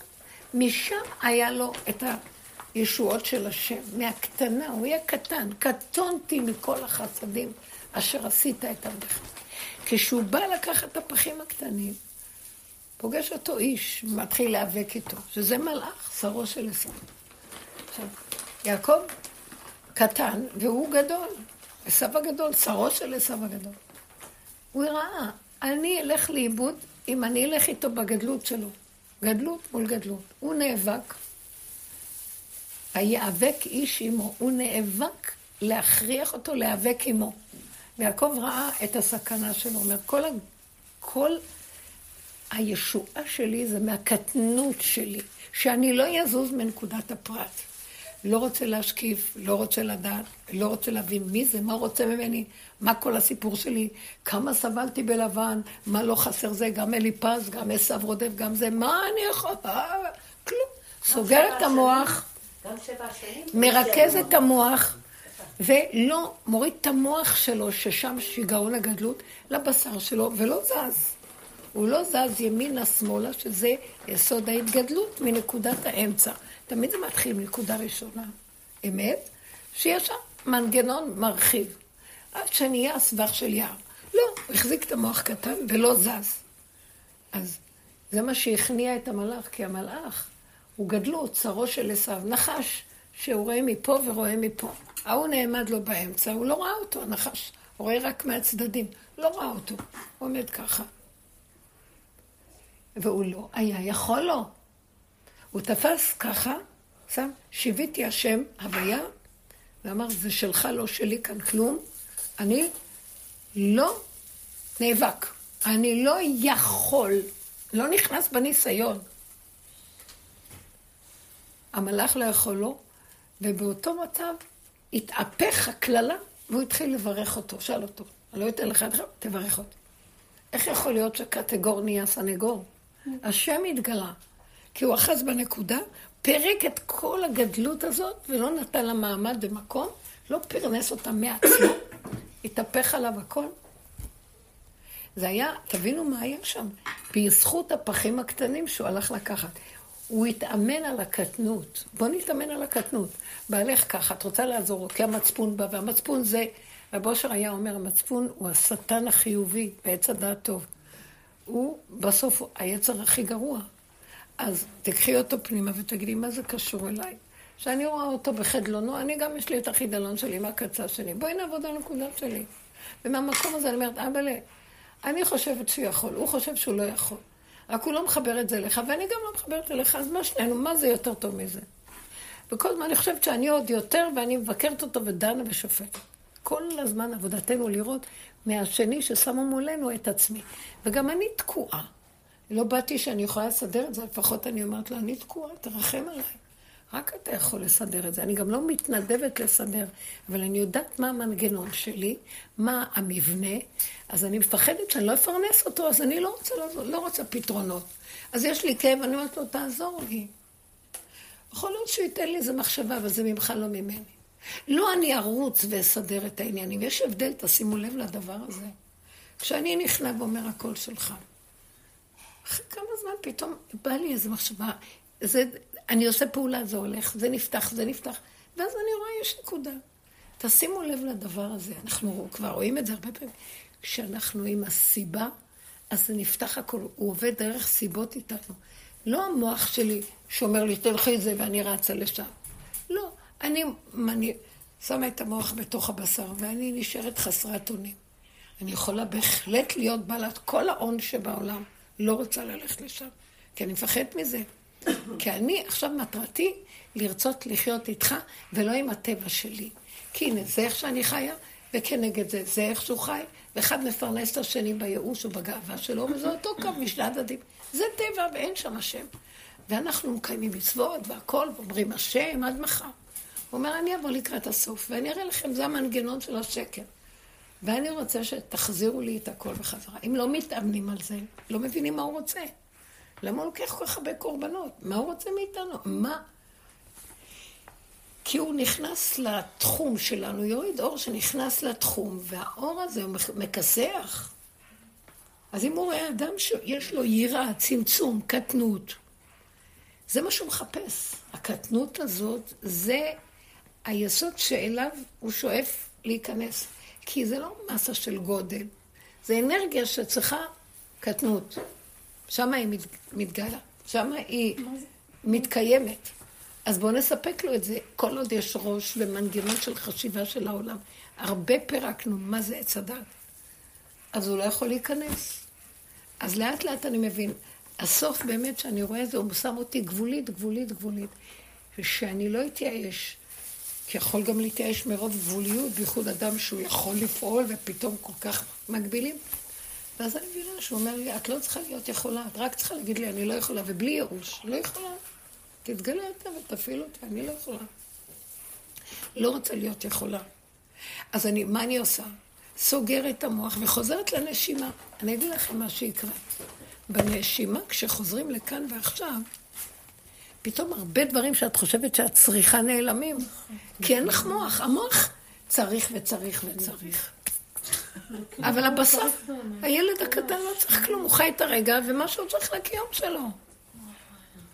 משם היה לו את הישועות של השם. מהקטנה, הוא היה קטן. קטונתי מכל החסדים אשר עשית את עבדך. כשהוא בא לקחת את הפחים הקטנים, פוגש אותו איש, מתחיל להיאבק איתו, שזה מלאך, שרו של עשיו. עכשיו, יעקב קטן, והוא גדול, עשיו הגדול, שרו של עשיו הגדול. הוא ראה, אני אלך לאיבוד, אם אני אלך איתו בגדלות שלו. גדלות מול גדלות. הוא נאבק, היאבק איש עמו, הוא נאבק להכריח אותו להיאבק עמו. ויעקב ראה את הסכנה שלו, אומר, כל הישועה שלי זה מהקטנות שלי, שאני לא יזוז מנקודת הפרט. לא רוצה להשקיף, לא רוצה לדעת, לא רוצה להבין מי זה, מה רוצה ממני, מה כל הסיפור שלי, כמה סבלתי בלבן, מה לא חסר זה, גם אליפז, גם עשיו רודף, גם זה, מה אני יכול? כלום. סוגר את המוח, מרכז את המוח, ולא מוריד את המוח שלו, ששם שיגעון הגדלות, לבשר שלו, ולא זז. הוא לא זז ימינה שמאלה, שזה יסוד ההתגדלות מנקודת האמצע. תמיד זה מתחיל מנקודה ראשונה. אמת? שיש מנגנון מרחיב. עד שנהיה הסבך של יער. לא, הוא החזיק את המוח קטן ולא זז. אז זה מה שהכניע את המלאך, כי המלאך הוא גדלות, שרו של עשיו, נחש, שהוא רואה מפה ורואה מפה. ההוא נעמד לו באמצע, הוא לא ראה אותו, הנחש. הוא רואה רק מהצדדים, לא ראה אותו. הוא עומד ככה. והוא לא היה יכול לו. הוא תפס ככה, שם, שיביתי השם הוויה, ואמר, זה שלך, לא שלי כאן כלום. אני לא נאבק. אני לא יכול. לא נכנס בניסיון. המלאך לא יכול לו, ובאותו מצב התהפך הכללה, והוא התחיל לברך אותו, שאל אותו. אני לא אתן לך, תברך אותו. איך יכול להיות שקטגור נהיה סנגור? השם התגלה, כי הוא אחז בנקודה, פרק את כל הגדלות הזאת, ולא נתן לה מעמד במקום, לא פרנס אותה מעצמו, התהפך עליו הכל. זה היה, תבינו מה היה שם, בזכות הפחים הקטנים שהוא הלך לקחת. הוא התאמן על הקטנות, בוא נתאמן על הקטנות. בהלך ככה, את רוצה לעזור, כי המצפון בא, והמצפון זה, הבושר היה אומר, המצפון הוא השטן החיובי, בעץ הדעת טוב. הוא בסוף היצר הכי גרוע. אז תקחי אותו פנימה ותגידי, מה זה קשור אליי? שאני רואה אותו בחדלונו, אני גם יש לי את החידלון שלי, מה הקצה שלי? בואי נעבוד על הנקודה שלי. ומהמקום הזה אני אומרת, אבל אני חושבת שהוא יכול, הוא חושב שהוא לא יכול. רק הוא לא מחבר את זה לך, ואני גם לא מחברת אליך, אז מה שנינו, מה זה יותר טוב מזה? וכל זמן אני חושבת שאני עוד יותר, ואני מבקרת אותו ודנה ושופטת. כל הזמן עבודתנו לראות מהשני ששמו מולנו את עצמי. וגם אני תקועה. לא באתי שאני יכולה לסדר את זה, לפחות אני אומרת לה, אני תקועה, תרחם עליי. רק אתה יכול לסדר את זה. אני גם לא מתנדבת לסדר, אבל אני יודעת מה המנגנון שלי, מה המבנה, אז אני מפחדת שאני לא אפרנס אותו, אז אני לא רוצה פתרונות. אז יש לי כאב, אני אומרת לו, תעזור לי. יכול להיות שהוא ייתן לי איזה מחשבה, אבל זה ממך לא ממני. לא אני ארוץ ואסדר את העניינים. יש הבדל, תשימו לב לדבר הזה. כשאני נכנע ואומר הקול שלך, אחרי כמה זמן פתאום בא לי איזה מחשבה, זה... אני עושה פעולה, זה הולך, זה נפתח, ואז אני רואה, יש נקודה. תשימו לב לדבר הזה, אנחנו כבר רואים את זה הרבה פעמים. כשאנחנו עם הסיבה, אז זה נפתח הכל, הוא עובד דרך סיבות איתנו. לא המוח שלי שאומר לי, תלכי את זה ואני רצה לשם. לא, אני שמה את המוח בתוך הבשר, ואני נשארת חסרת אונים. אני יכולה בהחלט להיות בעלת כל העון שבעולם, לא רוצה ללכת לשם, כי אני מפחדת מזה. כי אני עכשיו מטרתי לרצות לחיות איתך ולא עם הטבע שלי. כי הנה, זה איך שאני חיה, וכנגד זה, זה איך שהוא חי, ואחד מפרנס את השני בייאוש ובגאווה שלו, וזה אותו קו משני הדדים. זה טבע ואין שם השם. ואנחנו מקיימים מצוות והכל, ואומרים השם עד מחר. הוא אומר, אני אבוא לקראת הסוף, ואני אראה לכם, זה המנגנון של השקר. ואני רוצה שתחזירו לי את הכל בחזרה. אם לא מתאמנים על זה, לא מבינים מה הוא רוצה. למה הוא לוקח כל כך הרבה קורבנות? מה הוא רוצה מאיתנו? מה? כי הוא נכנס לתחום שלנו, יוריד אור שנכנס לתחום, והאור הזה הוא מכסח. אז אם הוא רואה אדם שיש לו יירה, צמצום, קטנות, זה מה שהוא מחפש. הקטנות הזאת, זה היסוד שאליו הוא שואף להיכנס. כי זה לא מסה של גודל, זה אנרגיה שצריכה קטנות. שמה היא מתגלה, שמה היא מתקיימת. אז בואו נספק לו את זה. כל עוד יש ראש ומנגנון של חשיבה של העולם. הרבה פרקנו, מה זה עץ הדת? אז הוא לא יכול להיכנס. אז לאט לאט אני מבין, הסוף באמת שאני רואה את זה, הוא שם אותי גבולית, ושאני לא אתייאש, כי יכול גם להתייאש מרוב גבוליות, בייחוד אדם שהוא יכול לפעול ופתאום כל כך מגבילים. ואז אני מבינה שהוא אומר לי, את לא צריכה להיות יכולה, את רק צריכה להגיד לי, אני לא יכולה, ובלי ייאוש, לא יכולה. תתגלה אתה ותפעיל אותה, אני לא יכולה. לא רוצה להיות יכולה. אז מה אני עושה? סוגרת את המוח וחוזרת לנשימה. אני אגיד לכם מה שיקרה. בנשימה, כשחוזרים לכאן ועכשיו, פתאום הרבה דברים שאת חושבת שאת צריכה נעלמים. כי אין לך מוח, המוח צריך. אבל בסוף, הילד הקטן לא צריך כלום, הוא חי את הרגע, ומה שהוא צריך לקיום שלו.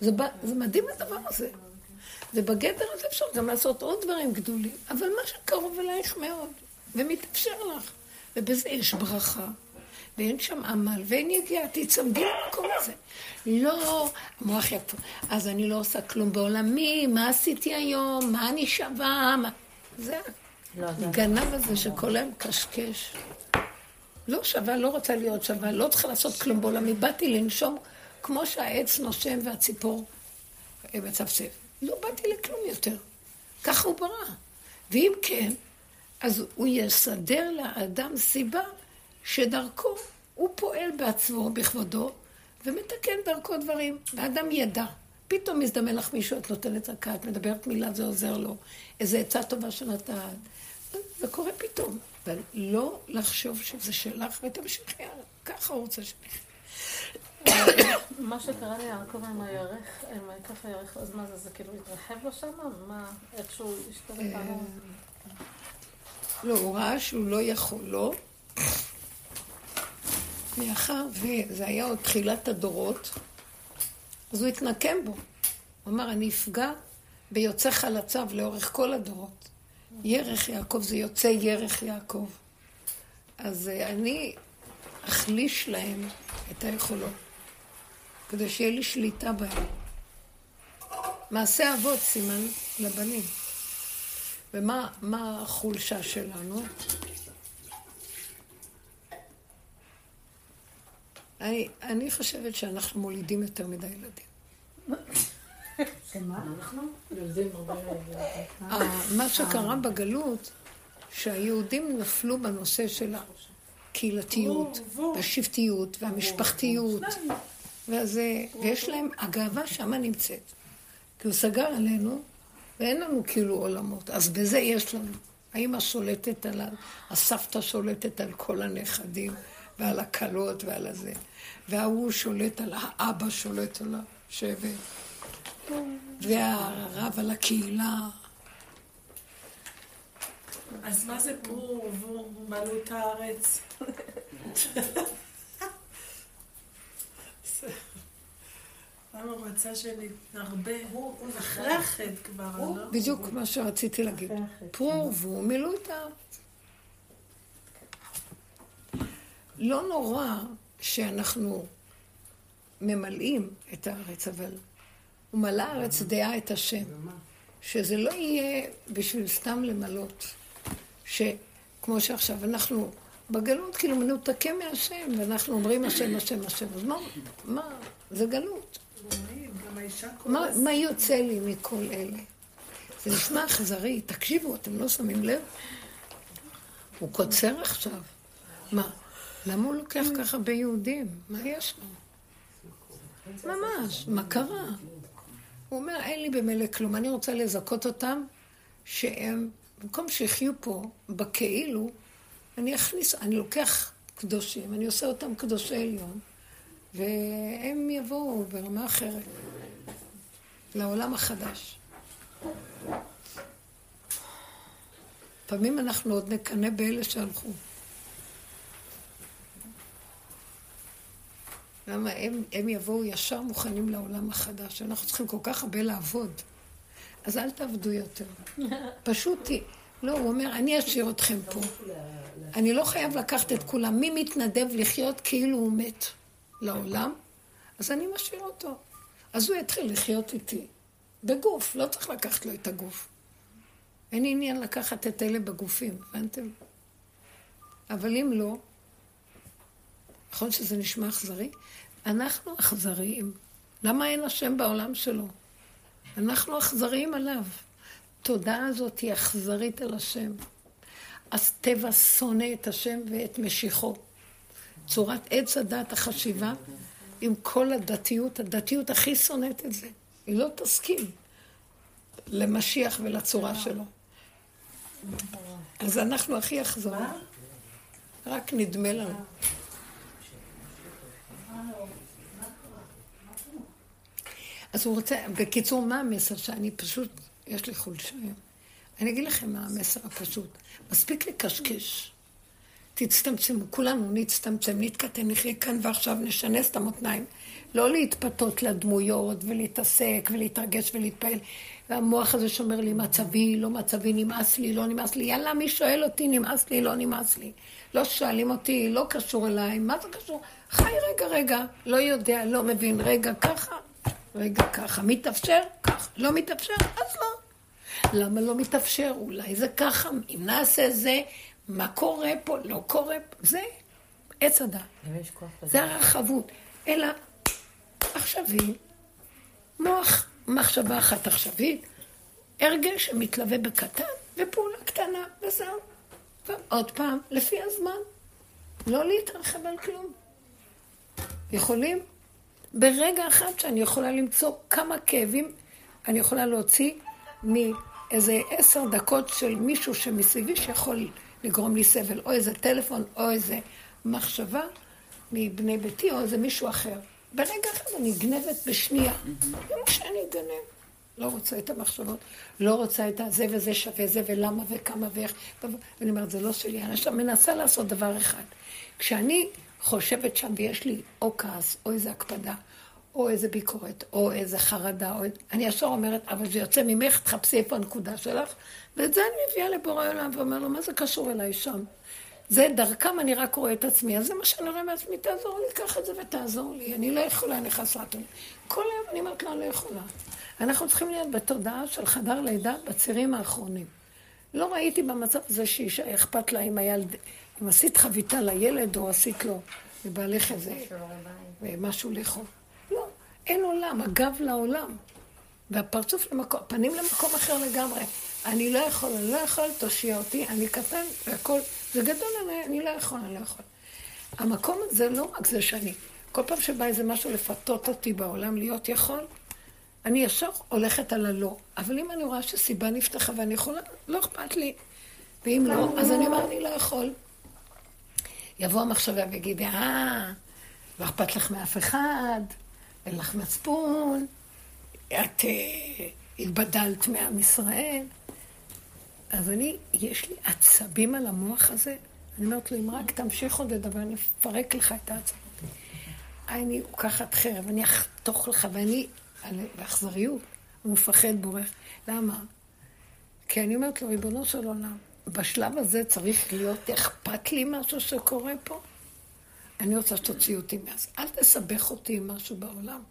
זה מדהים הדבר הזה. ובגדר הזה אפשר גם לעשות עוד דברים גדולים, אבל מה שקרוב אלייך מאוד, ומתאפשר לך. ובזה יש ברכה, ואין שם עמל, ואין יגיעה, תצמדי למקום הזה. לא, המוח יפה, אז אני לא עושה כלום בעולמי, מה עשיתי היום, מה אני שווה, זה הגנב הזה שכל היום קשקש. לא שווה, לא רוצה להיות שווה, לא צריכה לעשות כלום בעולמי. באתי לנשום כמו שהעץ נושם והציפור מצפצף. לא באתי לכלום יותר. ככה הוא ברא. ואם כן, אז הוא יסדר לאדם סיבה שדרכו הוא פועל בעצמו, בכבודו, ומתקן דרכו דברים. והאדם ידע. פתאום מזדמן לך מישהו, את נותנת רכה, את מדברת מילה, זה עוזר לו. איזו עצה טובה שנתת. זה קורה פתאום. אבל לא לחשוב שזה שלך, ותמשיכי, ככה הוא רוצה שנחי. מה שקרה לי יעקב עם הירך, עם הכף הירך, אז מה זה, זה כאילו התרחב לו שם? מה, איכשהו השתלט עליו? לא, הוא ראה שהוא לא יכול, לא. מאחר, וזה היה עוד תחילת הדורות, אז הוא התנקם בו. הוא אמר, אני אפגע ביוצא חלציו לאורך כל הדורות. ירך יעקב, זה יוצא ירך יעקב. אז אני אחליש להם את היכולות. כדי שיהיה לי שליטה בהם. מעשה אבות סימן לבנים. ומה החולשה שלנו? אני חושבת שאנחנו מולידים יותר מדי ילדים. מה אנחנו? ילדים הרבה ילדים. מה שקרה בגלות, שהיהודים נפלו בנושא של הקהילתיות, השבטיות והמשפחתיות. ויש להם, הגאווה שמה נמצאת. כי הוא סגר עלינו, ואין לנו כאילו עולמות. אז בזה יש לנו. האמא שולטת עליו, הסבתא שולטת על כל הנכדים, ועל הקלות ועל הזה. וההוא שולט על האבא, שולט על השבט. והרב על הקהילה. אז מה זה ברור ומלות הארץ? אני רוצה שנתרבה, הוא נחרחת כבר, לא? בדיוק מה שרציתי להגיד. פרור ומילאו את הארץ. לא נורא שאנחנו ממלאים את הארץ, אבל הוא מלא הארץ דעה את השם. שזה לא יהיה בשביל סתם למלות. שכמו שעכשיו אנחנו בגלות, כאילו מנותקים מהשם, ואנחנו אומרים השם, השם, השם. אז מה? זה גלות. מה יוצא לי מכל אלה? זה נשמע אכזרי, תקשיבו, אתם לא שמים לב? הוא קוצר עכשיו. מה? למה הוא לוקח ככה ביהודים? מה יש לו? ממש, מה קרה? הוא אומר, אין לי במלא כלום, אני רוצה לזכות אותם שהם, במקום שיחיו פה, בכאילו, אני לוקח קדושים, אני עושה אותם קדושי עליון, והם יבואו ברמה אחרת, לעולם החדש. פעמים אנחנו עוד נקנה באלה שהלכו. למה הם יבואו ישר מוכנים לעולם החדש, אנחנו צריכים כל כך הרבה לעבוד. אז אל תעבדו יותר. פשוט, לא, הוא אומר, אני אשאיר אתכם פה. אני לא חייב לקחת את כולם. מי מתנדב לחיות כאילו הוא מת? לעולם, אז אני משאיר אותו. אז הוא יתחיל לחיות איתי. בגוף, לא צריך לקחת לו את הגוף. אין עניין לקחת את אלה בגופים, הבנתם? אבל אם לא, נכון שזה נשמע אכזרי? אנחנו אכזריים. למה אין השם בעולם שלו? אנחנו אכזריים עליו. תודעה הזאת היא אכזרית על השם. אז טבע שונא את השם ואת משיחו. צורת עץ הדת החשיבה, עם כל הדתיות, הדתיות הכי שונאת את זה. היא לא תסכים למשיח ולצורה שלו. אז אנחנו הכי אכזרים. רק נדמה לנו. אז הוא רוצה, בקיצור, מה המסר שאני פשוט, יש לי חולשה. אני אגיד לכם מה המסר הפשוט. מספיק לקשקש. תצטמצמו, כולנו נצטמצם, נתקטן, נחיה כאן ועכשיו, נשנס את המותניים. לא להתפתות לדמויות ולהתעסק ולהתרגש ולהתפעל. והמוח הזה שאומר לי, מצבי, לא מצבי, נמאס לי, לא נמאס לי. יאללה, מי שואל אותי, נמאס לי, לא נמאס לי. לא שואלים אותי, לא קשור אליי, מה זה קשור? חי רגע, לא יודע, לא מבין, רגע ככה, מתאפשר? ככה, לא מתאפשר? אז לא. למה לא מתאפשר? אולי זה ככה, אם נעשה זה... מה קורה פה, לא קורה פה, זה עץ הדעת. זה הרחבות. אלא עכשווי, מוח, מחשבה אחת עכשווית, הרגש שמתלווה בקטן ופעולה קטנה, וזהו. ועוד פעם, לפי הזמן, לא להתרחב על כלום. יכולים? ברגע אחד שאני יכולה למצוא כמה כאבים, אני יכולה להוציא מאיזה 10 דקות של מישהו שמסביבי שיכול... לגרום לי סבל, או איזה טלפון, או איזה מחשבה מבני ביתי, או איזה מישהו אחר. ברגע אחד אני גנבת בשנייה. כמו שאני אגנב. לא רוצה את המחשבות, לא רוצה את זה וזה שווה, זה ולמה וכמה ואיך. ואני אומרת, זה לא שלי. אני עכשיו מנסה לעשות דבר אחד. כשאני חושבת שם ויש לי או כעס, או איזה הקפדה, או איזה ביקורת, או איזה חרדה, אני ישר אומרת, אבל זה יוצא ממך, תחפשי איפה הנקודה שלך, ואת זה אני מביאה לבורא עולם ואומר לו, מה זה קשור אליי שם? זה דרכם אני רק רואה את עצמי, אז זה מה שאני רואה מעצמי, תעזור לי, קח את זה ותעזור לי, אני לא יכולה, אני חסרת לי. כל היום אני אומרת לה, לא יכולה. אנחנו צריכים להיות בתודעה של חדר לידה בצירים האחרונים. לא ראיתי במצב הזה שאישה אכפת לה אם הילד, אם עשית חביתה לילד או עשית לו, ובעליך איזה משהו לכו. לא, אין עולם, הגב לעולם. והפרצוף למקום, הפנים למקום אחר לגמרי. אני לא יכול, אני לא יכול, תושיע אותי, אני קטן, והכל, זה גדול, אני לא יכול, אני לא יכול. המקום הזה לא רק זה שאני, כל פעם שבא איזה משהו לפתות אותי בעולם להיות יכול, אני ישר הולכת על הלא. אבל אם אני רואה שסיבה נפתחה ואני יכולה, לא אכפת לי. ואם לא, אז אני אומר, אני לא יכול. יבוא המחשבה ויגיד, לא אכפת לך מאף אחד, אין לך מצפון, את התבדלת מעם ישראל. אז אני, יש לי עצבים על המוח הזה. אני אומרת לו, אם רק תמשיך עוד לדבר, אני אפרק לך את העצבים. אני אקחת חרב, אני אחתוך לך, ואני, באכזריות, הוא מפחד בורך. למה? כי אני אומרת לו, ריבונו של עולם, בשלב הזה צריך להיות אכפת לי משהו שקורה פה. אני רוצה שתוציא אותי מאז. אל תסבך אותי עם משהו בעולם.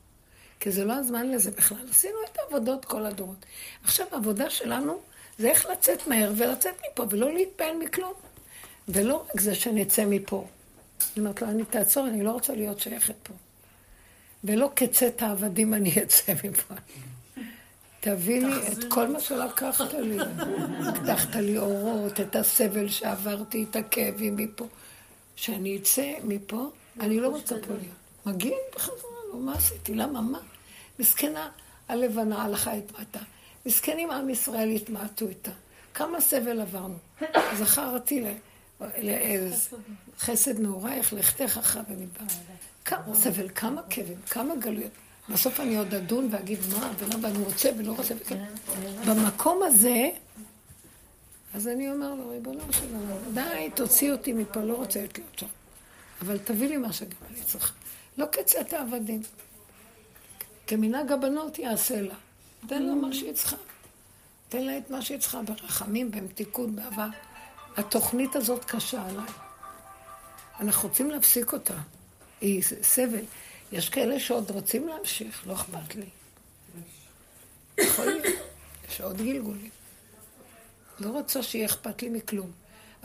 כי זה לא הזמן לזה בכלל. עשינו את העבודות כל הדורות. עכשיו, העבודה שלנו זה איך לצאת מהר ולצאת מפה, ולא להתפעל מכלום. ולא רק זה שנצא מפה. אני אומרת לו, אני תעצור, אני לא רוצה להיות שייכת פה. ולא כצאת העבדים אני אצא מפה. תביא לי את כל מה שלקחת לי. לקחת לי אורות, את הסבל שעברתי, את הכאבים מפה. שאני אצא מפה, אני לא רוצה פה להיות. מגיעים בחזרה. מה עשיתי? למה? מה? מסכנה הלבנה הלכה התמעטה. מסכנים עם ישראל התמעטו איתה. כמה סבל עברנו. זכרתי לחסד נעורייך, לכתך אחריו במדבר. כמה סבל, כמה כאבים, כמה גלויות. בסוף אני עוד אדון ואגיד מה, ולמה אני רוצה ולא רוצה. במקום הזה, אז אני אומר לו, ריבונו שלנו, די, תוציא אותי מפה, לא רוצה את להיות שם. אבל תביא לי מה שגם אני צריכה. לא קצת העבדים. כמנהג הבנות יעשה לה. תן לה מה שהיא צריכה. תן לה את מה שהיא צריכה ברחמים, במתיקות, באהבה. התוכנית הזאת קשה עליי. אנחנו רוצים להפסיק אותה. היא סבל. יש כאלה שעוד רוצים להמשיך, לא אכפת לי. יכול להיות. יש עוד גלגולים. לא רוצה שיהיה אכפת לי מכלום.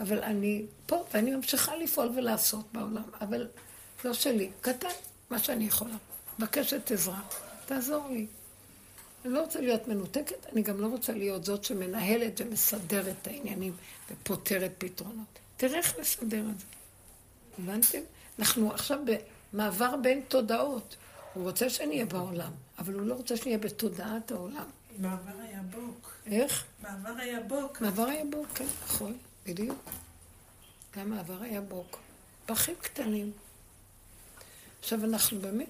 אבל אני פה, ואני ממשיכה לפעול ולעשות בעולם. אבל... לא שלי, קטן, מה שאני יכולה. בקשת עזרה, תעזור לי. אני לא רוצה להיות מנותקת, אני גם לא רוצה להיות זאת שמנהלת ומסדרת את העניינים ופותרת פתרונות. תראה איך לסדר את זה. הבנתם? אנחנו עכשיו במעבר בין תודעות. הוא רוצה שנהיה בעולם, אבל הוא לא רוצה שנהיה בתודעת העולם. מעבר היבוק. איך? מעבר היבוק. מעבר היבוק, כן, נכון, בדיוק. גם מעבר היבוק. פחים קטנים. עכשיו אנחנו באמת,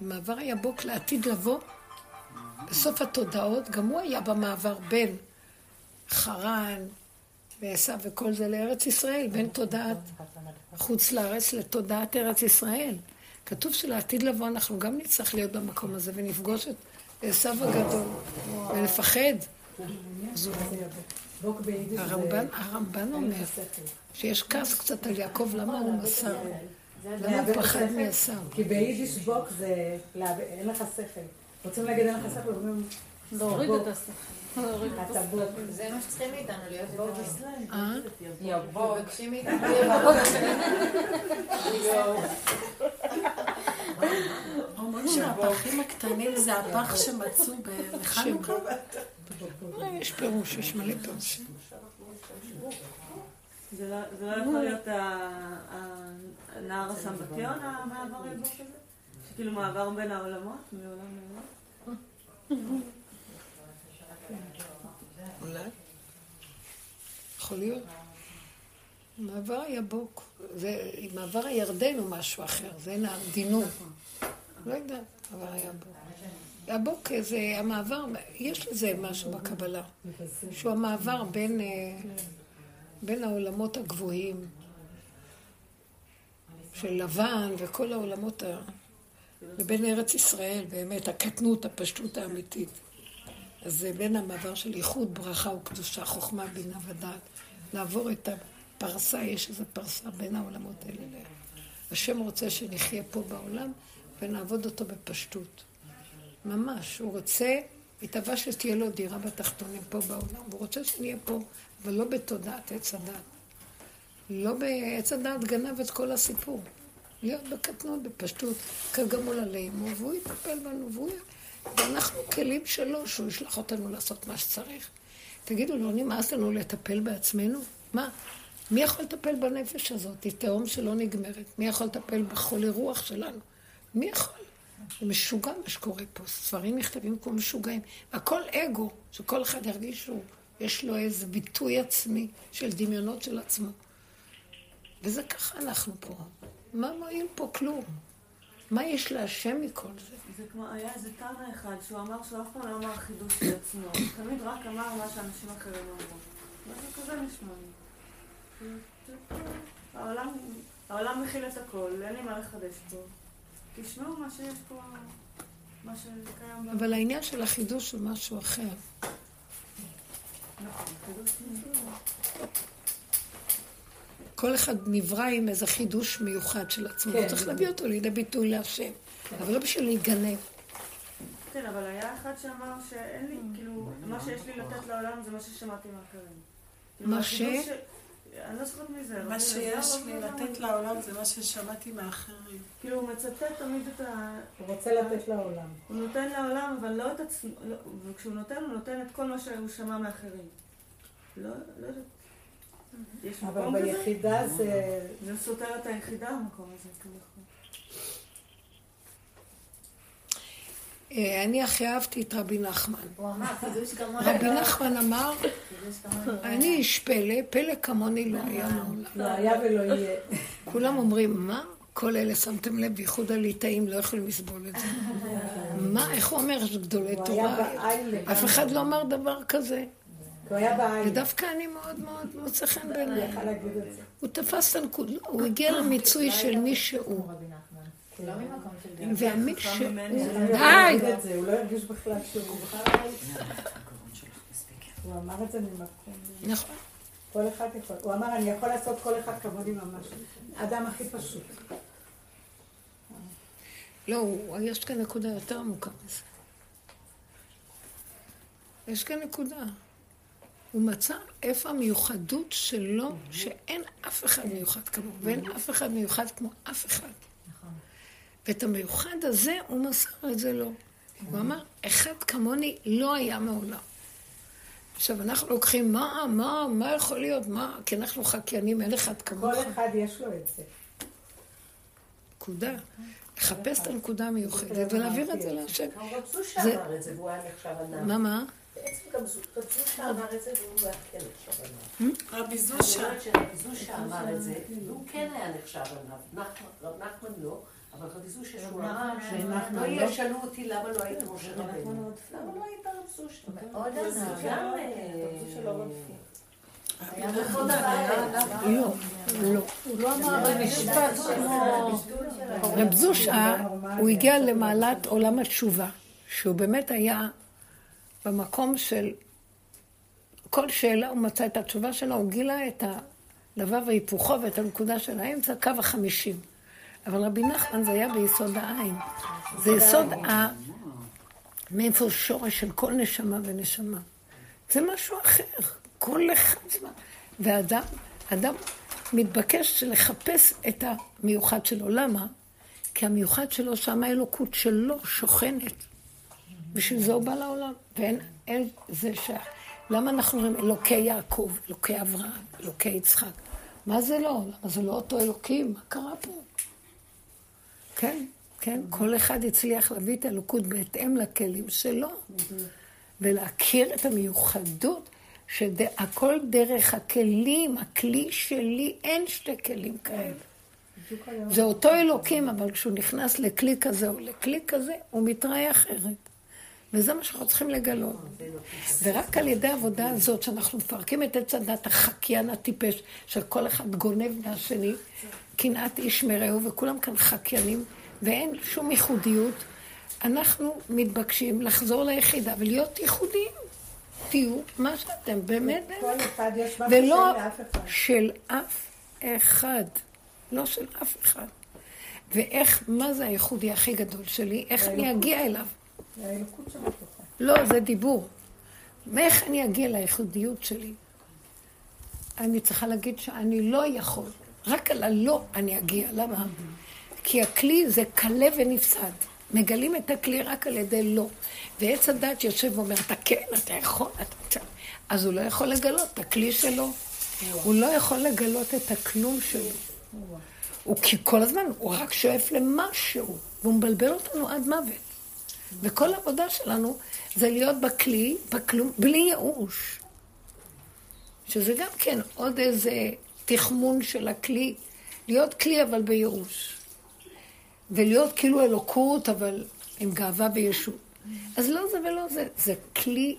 במעבר היבוק לעתיד לבוא, בסוף התודעות, גם הוא היה במעבר בין חרן ועשיו וכל זה לארץ ישראל, בין תודעת חוץ לארץ לתודעת ארץ ישראל. כתוב שלעתיד לבוא אנחנו גם נצטרך להיות במקום הזה ונפגוש את עשיו הגדול ולפחד. הרמב"ן אומר שיש כעס קצת על יעקב, למה הוא מסר? למה פחד מייסם? כי ביידיש בוק זה... אין לך שכל. רוצים להגיד אין לך שכל, ואומרים... תוריד את השכל. אתה בוק. זה מה שצריכים מאיתנו, להיות בוק ישראל. יבוק. מבקשים מאיתנו. אומרים שהפחים הקטנים זה הפח שמצאו בחנוכה. יש פירוש, יש מלא פירוש. זה לא יכול להיות הנער הסמבטיון, המעבר היבוק הזה? שכאילו מעבר בין העולמות, מעולם לעולם? אולי? יכול להיות. מעבר היבוק. מעבר הירדן הוא משהו אחר, זה נער דינון. לא יודע, מעבר היבוק. היבוק זה המעבר, יש לזה משהו בקבלה, שהוא המעבר בין העולמות הגבוהים של לבן וכל העולמות ובין ארץ ישראל, באמת, הקטנות, הפשטות האמיתית. אז זה בין המעבר של ייחוד, ברכה וקדושה, חוכמה, בינה ודעת, לעבור את פרסה, יש איזו פרסה בין העולמות האלה אליהם. השם רוצה שנחיה פה בעולם ונעבוד אותו בפשטות. ממש, הוא רוצה, התאווה שתהיה לו דירה בתחתונים פה בעולם, הוא רוצה שנהיה פה, אבל לא בתודעת עץ הדעת. לא בעץ הדעת גנב את כל הסיפור. להיות בקטנות, בפשטות, כגמול עליהם, והוא יטפל בנו, ואנחנו כלים שלו, שהוא ישלח אותנו לעשות מה שצריך. תגידו, לא נמאס לנו לטפל בעצמנו? מה? מי יכול לטפל בנפש הזאת? היא תהום שלא נגמרת. מי יכול לטפל בחולי רוח שלנו? מי יכול? זה משוגע מה שקורה פה. ספרים נכתבים כמו משוגעים. הכל אגו, שכל אחד ירגיש שיש לו איזה ביטוי עצמי של דמיונות של עצמו. וזה ככה אנחנו פה. מה מועיל פה? כלום. מה יש להשם מכל זה? זה כמו, היה איזה טענה אחד שהוא אמר שהוא אף פעם לא אמר חידוש של עצמו. תמיד רק אמר מה שאנשים אחרים אמרו. זה כזה נשמע לי. העולם מכיל את הכל, אין לי מה לחדש פה. תשמעו מה שיש פה, מה שקיים. אבל העניין של החידוש הוא משהו אחר. נכון, חידוש נשמע. כל אחד נברא עם איזה חידוש מיוחד של עצמו. הוא צריך להביא אותו לידי ביטוי להשם. אבל לא בשביל להיגנב. כן, אבל היה אחד שאמר שאין לי, כאילו, מה שיש לי לתת לעולם זה מה ששמעתי מהאחרים. מה ש? אני לא זוכרת מזה. מה שיש לי לתת לעולם זה מה ששמעתי מהאחרים. כאילו, הוא מצטט תמיד את ה... הוא רוצה לתת לעולם. הוא נותן לעולם, אבל לא את עצמו... וכשהוא נותן, הוא נותן את כל מה שהוא שמע מהאחרים. לא, לא יודעת. אבל ביחידה זה... זה סותר את היחידה המקום הזה, כביכול. אני הכי אהבתי את רבי נחמן. רבי נחמן אמר, אני איש פלא, פלא כמוני לא היה מעולם. לא היה ולא יהיה. כולם אומרים, מה? כל אלה שמתם לב, בייחוד הליטאים לא יכולים לסבול את זה. מה? איך הוא אומר שגדולי תורה? אף אחד לא אמר דבר כזה. ודווקא אני מאוד מאוד מוצא חן בעיניי. הוא תפס את הנקודה, הוא הגיע למיצוי של מי שהוא. והמי שהוא... די! הוא לא הרגיש בכלל שהוא בכלל... הוא אמר את זה ממקום... נכון. כל אחד יכול... הוא אמר, אני יכול לעשות כל אחד כבודי ממש. אדם הכי פשוט. לא, יש כאן נקודה יותר עמוקה מזה. יש כאן נקודה. הוא מצא איפה המיוחדות שלו, שאין אף אחד מיוחד כמוהו, ואין אף אחד מיוחד כמו אף אחד. ואת המיוחד הזה, הוא מסר את זה לו. הוא אמר, אחד כמוני לא היה מעולם. עכשיו, אנחנו לוקחים, מה יכול להיות, מה? כי אנחנו חקיינים, אין אחד כמוך. כל אחד יש לו את זה. נקודה. לחפש את הנקודה המיוחדת, ולהעביר את זה להשם. הם רצו שאמר את זה, והוא היה נחשב אדם. מה, מה? בעצם גם רצו שאמר את זה והוא היה כן נחשב עליו. רבי זושה. אני אומרת שרבי זושה אמר את זה, והוא כן היה נחשב עליו. רב נחמן לא, אבל רבי זושה שהוא אמר שלא ישאלו אותי למה לא היית משה רבנו. למה לא היית רב זושה? מאוד עזר. רב זושה לא רדפי. היה נכון עליו. לא, לא. הוא לא אמר במשפט כמו... רב זושה, הוא הגיע למעלת עולם התשובה, שהוא באמת היה... במקום של כל שאלה הוא מצא את התשובה שלו, הוא גילה את הדבר והיפוכו ואת הנקודה של האמצע, קו ה-50. אבל רבי נחמן זה היה ביסוד העין. זה יסוד מאיפה שורש של כל נשמה ונשמה. זה משהו אחר, כל אחד זמן. והאדם מתבקש לחפש את המיוחד שלו. למה? כי המיוחד שלו שם האלוקות שלו שוכנת. בשביל זה הוא בא לעולם, ואין זה שייך. למה אנחנו אומרים אלוקי יעקב, אלוקי אברהם, אלוקי יצחק? מה זה לא? למה זה לא אותו אלוקים? מה קרה פה? כן, כן, כל אחד הצליח להביא את האלוקות בהתאם לכלים שלו, ולהכיר את המיוחדות, שהכל דרך הכלים, הכלי שלי, אין שתי כלים כאלה. זה אותו אלוקים, אבל כשהוא נכנס לכלי כזה או לכלי כזה, הוא מתראה אחרת. וזה מה שאנחנו צריכים לגלות. ורק על ידי העבודה הזאת, שאנחנו מפרקים את הצדת החקיין הטיפש, שכל אחד גונב מהשני, קנאת איש מראהו, וכולם כאן חקיינים, ואין שום ייחודיות, אנחנו מתבקשים לחזור ליחידה ולהיות ייחודיים. תהיו מה שאתם באמת, ולא של אף אחד, לא של אף אחד. ואיך, מה זה הייחודי הכי גדול שלי? איך אני אגיע אליו? לא, זה דיבור. איך אני אגיע לייחודיות שלי? אני צריכה להגיד שאני לא יכול. רק על הלא אני אגיע. למה? כי הכלי זה קלה ונפסד. מגלים את הכלי רק על ידי לא. ועץ הדת יושב ואומר, אתה כן, אתה יכול, אתה... אז הוא לא יכול לגלות את הכלי שלו. הוא לא יכול לגלות את הכלום שלו. כי כל הזמן הוא רק שואף למשהו, והוא מבלבל אותנו עד מוות. וכל העבודה שלנו זה להיות בכלי, בכלום, בלי ייאוש. שזה גם כן עוד איזה תחמון של הכלי, להיות כלי אבל בייאוש. ולהיות כאילו אלוקות, אבל עם גאווה וישות. אז לא זה ולא זה, זה כלי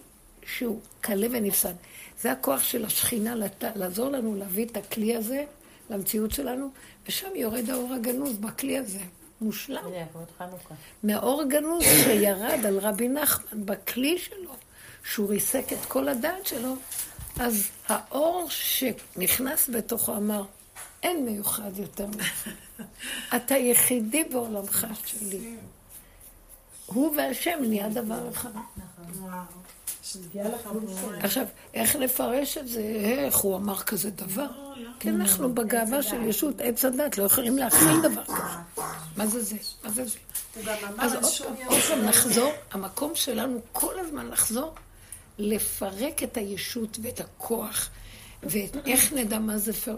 שהוא קלה ונפסד. זה הכוח של השכינה לעזור לנו להביא את הכלי הזה, למציאות שלנו, ושם יורד האור הגנוז בכלי הזה, מושלם. מהאור הגנוז שירד על רבי נחמן בכלי שלו, שהוא ריסק את כל הדעת שלו, אז האור שנכנס בתוכו אמר, אין מיוחד יותר ממך. אתה יחידי בעולמך שלי. הוא והשם נהיה דבר אחד. עכשיו, איך נפרש את זה? איך הוא אמר כזה דבר? כי אנחנו בגאווה של ישות עץ הדת לא יכולים להכין דבר כזה. מה זה זה? מה זה זה? אז עוד פעם נחזור, המקום שלנו כל הזמן לחזור, לפרק את הישות ואת הכוח, ואיך נדע מה זה פרק.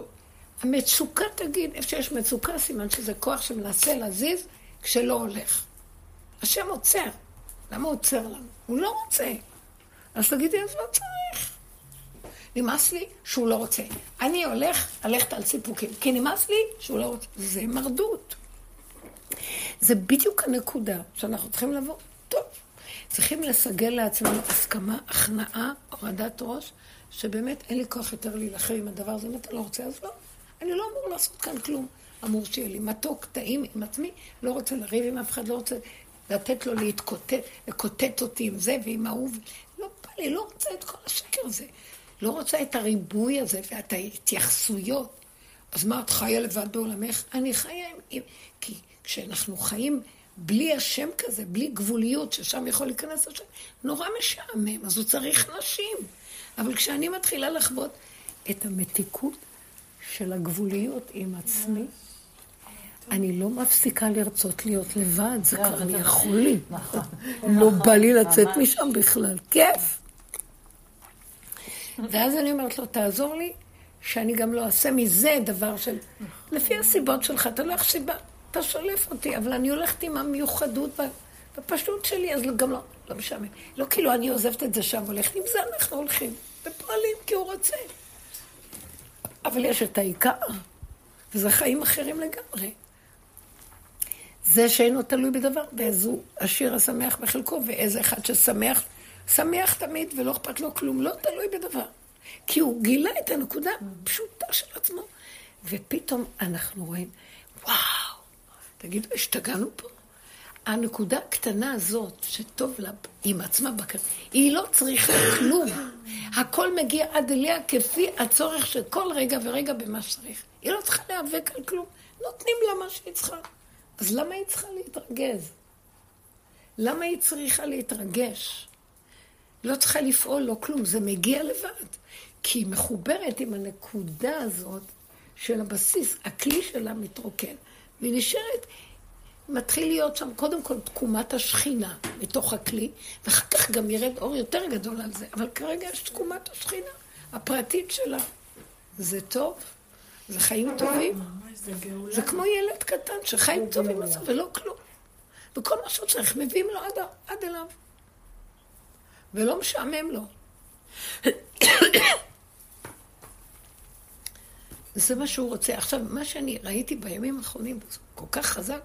המצוקה תגיד, איפה שיש מצוקה, סימן שזה כוח שמנסה להזיז כשלא הולך. השם עוצר. למה עוצר לנו? הוא לא רוצה. אז תגידי, אז לא צריך. נמאס לי שהוא לא רוצה. אני הולכת על סיפוקים, כי נמאס לי שהוא לא רוצה. זה מרדות. זה בדיוק הנקודה שאנחנו צריכים לבוא. טוב, צריכים לסגל לעצמנו הסכמה, הכנעה, הורדת ראש, שבאמת אין לי כוח יותר להילחם עם הדבר הזה. אם אתה לא רוצה, אז לא. אני לא אמור לעשות כאן כלום. אמור שיהיה לי מתוק, טעים עם עצמי, לא רוצה לריב עם אף אחד, לא רוצה לתת לו להתקוטט, לקוטט אותי עם זה ועם האהוב. לא בא לי, לא רוצה את כל השקר הזה. לא רוצה את הריבוי הזה ואת ההתייחסויות. אז מה, את חיה לבד בעולמך? אני חיה עם... כי כשאנחנו חיים בלי השם כזה, בלי גבוליות, ששם יכול להיכנס השם, נורא משעמם, אז הוא צריך נשים. אבל כשאני מתחילה לחוות את המתיקות של הגבוליות עם עצמי, אני לא מפסיקה לרצות להיות לבד, זה כבר אני יכול לי. לא בא לי לצאת משם בכלל, כיף. ואז אני אומרת לו, תעזור לי, שאני גם לא אעשה מזה דבר של... לפי הסיבות שלך, אתה לא חשיבה, אתה שולף אותי, אבל אני הולכת עם המיוחדות בפשוט שלי, אז גם לא... לא משעמם. לא כאילו אני עוזבת את זה שם, הולכת עם זה, אנחנו הולכים ופועלים כי הוא רוצה. אבל יש את העיקר, וזה חיים אחרים לגמרי. זה שאינו תלוי בדבר, באיזה עשיר השמח בחלקו, ואיזה אחד ששמח, שמח תמיד ולא אכפת לו כלום, לא תלוי בדבר. כי הוא גילה את הנקודה הפשוטה של עצמו, ופתאום אנחנו רואים, וואו, תגידו, השתגענו פה? הנקודה הקטנה הזאת, שטוב לה עם עצמה בקרה, היא לא צריכה כלום. הכל מגיע עד אליה כפי הצורך של כל רגע ורגע במה שצריך. היא לא צריכה להיאבק על כלום. נותנים לה מה שהיא צריכה. אז למה היא צריכה להתרגז? למה היא צריכה להתרגש? לא צריכה לפעול, לא כלום. זה מגיע לבד. כי היא מחוברת עם הנקודה הזאת של הבסיס. הכלי שלה מתרוקן. והיא נשארת... מתחיל להיות שם קודם כל תקומת השכינה מתוך הכלי, ואחר כך גם ירד אור יותר גדול על זה. אבל כרגע יש תקומת השכינה הפרטית שלה. זה טוב, זה חיים טובים. זה כמו ילד קטן שחיים טובים עשו ולא כלום. וכל מה שצריך מביאים לו עד אליו. ולא משעמם לו. זה מה שהוא רוצה. עכשיו, מה שאני ראיתי בימים האחרונים, זה כל כך חזק,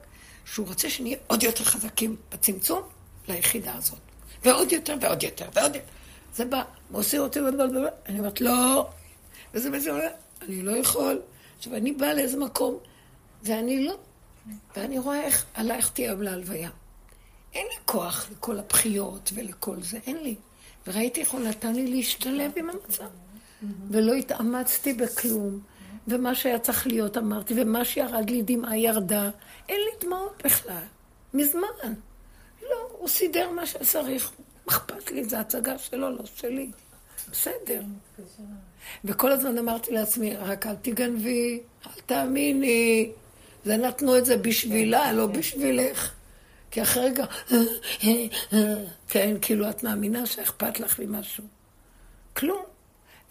שהוא רוצה שנהיה עוד יותר חזקים בצמצום ליחידה הזאת. ועוד יותר, ועוד יותר, ועוד יותר. זה בא, מוסיר אותי, אני אומרת, לא. וזה בעצם, אני לא יכול. עכשיו, אני באה לאיזה מקום, ואני לא. ואני רואה איך עלייך תהיה להלוויה. אין לי כוח לכל הבחיות ולכל זה, אין לי. וראיתי איך הוא נתן לי להשתלב עם המצב. ולא התאמצתי בכלום. ומה שהיה צריך להיות אמרתי, ומה שירד לי דמעה ירדה. אין לי דמעות בכלל. מזמן. לא, הוא סידר מה שצריך. אכפת לי, זו הצגה שלו, לא שלי. בסדר. וכל הזמן אמרתי לעצמי, רק אל תגנבי, אל תאמיני. זה נתנו את זה בשבילה, לא בשבילך. כי אחרי רגע, כן, כאילו את מאמינה שאכפת לך לי משהו. כלום.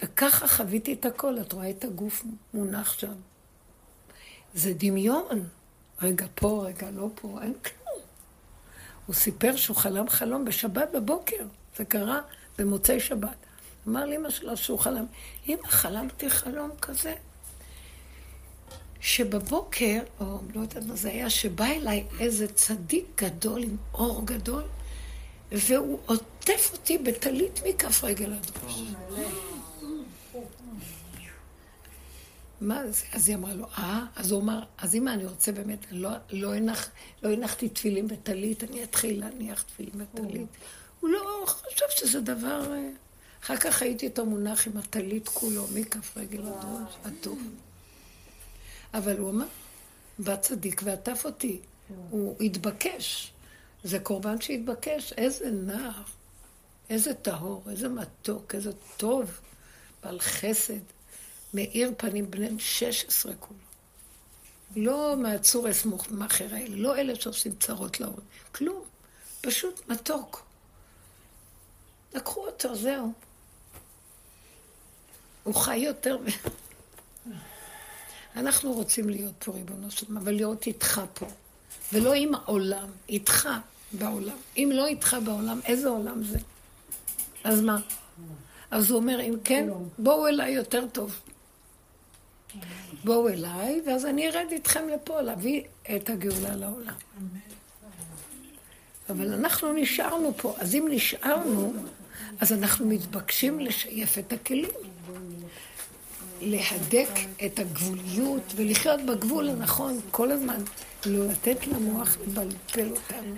וככה חוויתי את הכל, את רואה את הגוף מונח שם. זה דמיון. רגע פה, רגע לא פה, אין כלום. הוא סיפר שהוא חלם חלום בשבת בבוקר. זה קרה במוצאי שבת. אמר לי אמא שלו שהוא חלם. אמא, חלמתי חלום כזה. שבבוקר, או לא יודעת מה זה היה, שבא אליי איזה צדיק גדול עם אור גדול, והוא עוטף אותי בטלית מכף רגל עד ראש. מה זה? אז היא אמרה לו, אז הוא אמר, אז אמא, אני רוצה באמת, לא הנחתי תפילים בטלית, אני אתחיל להניח תפילים בטלית. הוא לא חושב שזה דבר... אחר כך הייתי את המונח עם הטלית כולו, מכף רגל עד ראש, עטוב. אבל הוא אמר, בא צדיק ועטף אותי. הוא התבקש. זה קורבן שהתבקש. איזה נער, איזה טהור, איזה מתוק, איזה טוב, בעל חסד, מאיר פנים בני 16 כולו. לא מהצור אסמוך מאחר האלה, לא אלה שעושים צרות להורים. כלום, פשוט מתוק. לקחו אותו, זהו. הוא חי יותר ו... אנחנו רוצים להיות פה ריבונו שלום, אבל להיות איתך פה, ולא עם העולם, איתך בעולם. אם לא איתך בעולם, איזה עולם זה? אז מה? אז הוא אומר, אם כן, בואו אליי יותר טוב. בואו אליי, ואז אני ארד איתכם לפה, להביא את הגאולה לעולם. אבל אנחנו נשארנו פה, אז אם נשארנו, אז אנחנו מתבקשים לשייף את הכלים. להדק את הגבוליות ולחיות בגבול הנכון כל הזמן, לא לתת למוח לבלבל אותנו.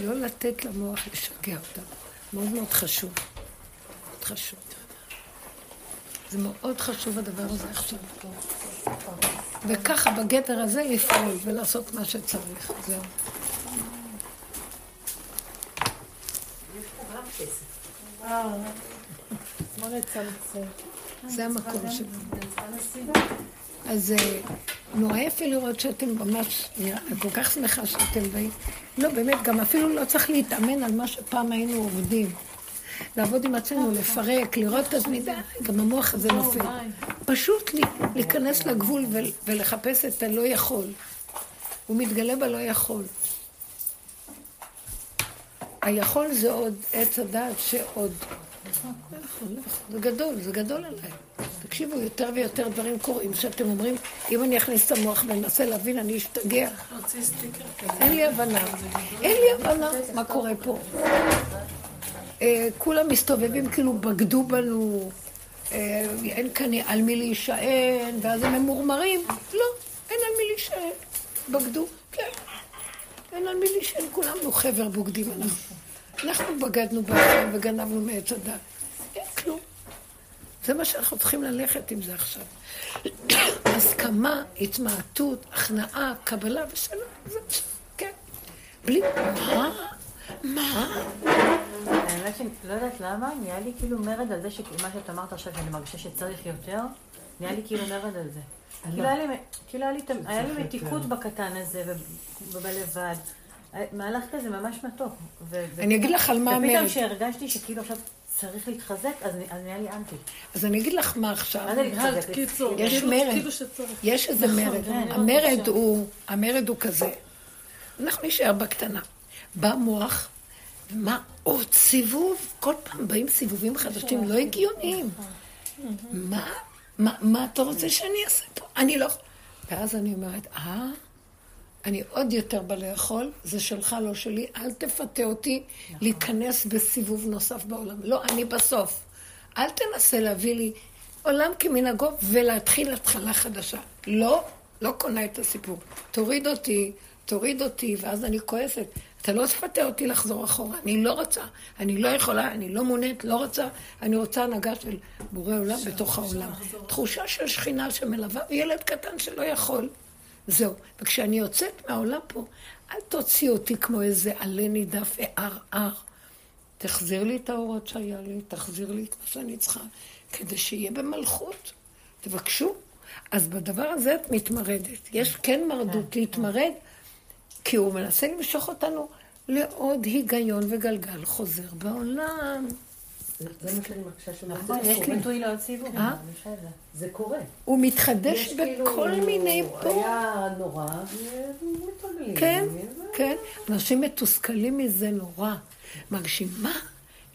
לא לתת למוח לשגע אותנו. מאוד מאוד חשוב. מאוד חשוב. זה מאוד חשוב הדבר הזה עכשיו. וככה בגדר הזה לפעול ולעשות מה שצריך. זהו. יש פה גם כסף. זה המקום שלנו. אז נורא יפה לראות שאתם ממש, כל כך שמחה שאתם באים. לא, באמת, גם אפילו לא צריך להתאמן על מה שפעם היינו עובדים. לעבוד עם עצמנו, לפרק, לראות את המידה, גם המוח הזה נופל. פשוט להיכנס לגבול ולחפש את הלא יכול. הוא מתגלה בלא יכול. היכול זה עוד עץ הדעת שעוד. זה גדול, זה גדול עליי. תקשיבו, יותר ויותר דברים קוראים שאתם אומרים, אם אני אכניס את המוח וננסה להבין, אני אשתגע. אין לי הבנה. אין לי הבנה מה קורה פה. כולם מסתובבים כאילו בגדו בנו, אין כאן על מי להישען, ואז הם מורמרים. לא, אין על מי להישען. בגדו, כן. אין על מילי שאין כולנו חבר בוגדים אנחנו. אנחנו בגדנו בעצם וגנבנו מעץ הדת. אין כלום. זה מה שאנחנו צריכים ללכת עם זה עכשיו. הסכמה, התמעטות, הכנעה, קבלה ושלום. זה משהו, כן. בלי מה? האמת שאני לא יודעת למה, נהיה לי כאילו מרד על זה שמה שאת אמרת עכשיו, שאני מרגישה שצריך יותר, נהיה לי כאילו מרד על זה. כאילו היה לי מתיקות בקטן הזה ובלבד. מהלך כזה ממש מתוק. אני אגיד לך על מה אמרת. ופתאום שהרגשתי שכאילו עכשיו צריך להתחזק, אז נהיה לי אנטי. אז אני אגיד לך מה עכשיו. יש מרד. יש איזה מרד. המרד הוא כזה. אנחנו נשאר בקטנה. בא מוח, ומה עוד סיבוב? כל פעם באים סיבובים חדשים לא הגיוניים. מה? מה אתה רוצה שאני אעשה פה? אני לא... ואז אני אומרת, אני עוד יותר בלי יכול, זה שלך, לא שלי, אל תפתה אותי להיכנס בסיבוב נוסף בעולם. לא, אני בסוף. אל תנסה להביא לי עולם כמנהגו ולהתחיל התחלה חדשה. לא קונה את הסיפור. תוריד אותי תוריד אותי, ואז אני כועסת. אתה לא תפתה אותי לחזור אחורה, אני לא רוצה, אני לא יכולה, אני לא מונעת, לא רוצה, אני רוצה הנהגה של בורא עולם בתוך העולם. תחושה של שכינה שמלווה, ילד קטן שלא יכול. זהו, וכשאני יוצאת מהעולם פה, אל תוציא אותי כמו איזה עלה נידף וער-ער. תחזיר לי את האורות שהיה לי, תחזיר לי את מה שאני צריכה, כדי שיהיה במלכות. תבקשו. אז בדבר הזה את מתמרדת. יש כן מרדות להתמרד, כי הוא מנסה למשוך אותנו לעוד היגיון וגלגל חוזר בעולם. זה מה שאני מקשה שמחזור. יש ביטוי להציבור. זה קורה. הוא מתחדש בכל מיני פה. היה נורא, מתרגלים. כן, כן. אנשים מתוסכלים מזה נורא. מרגישים, מה?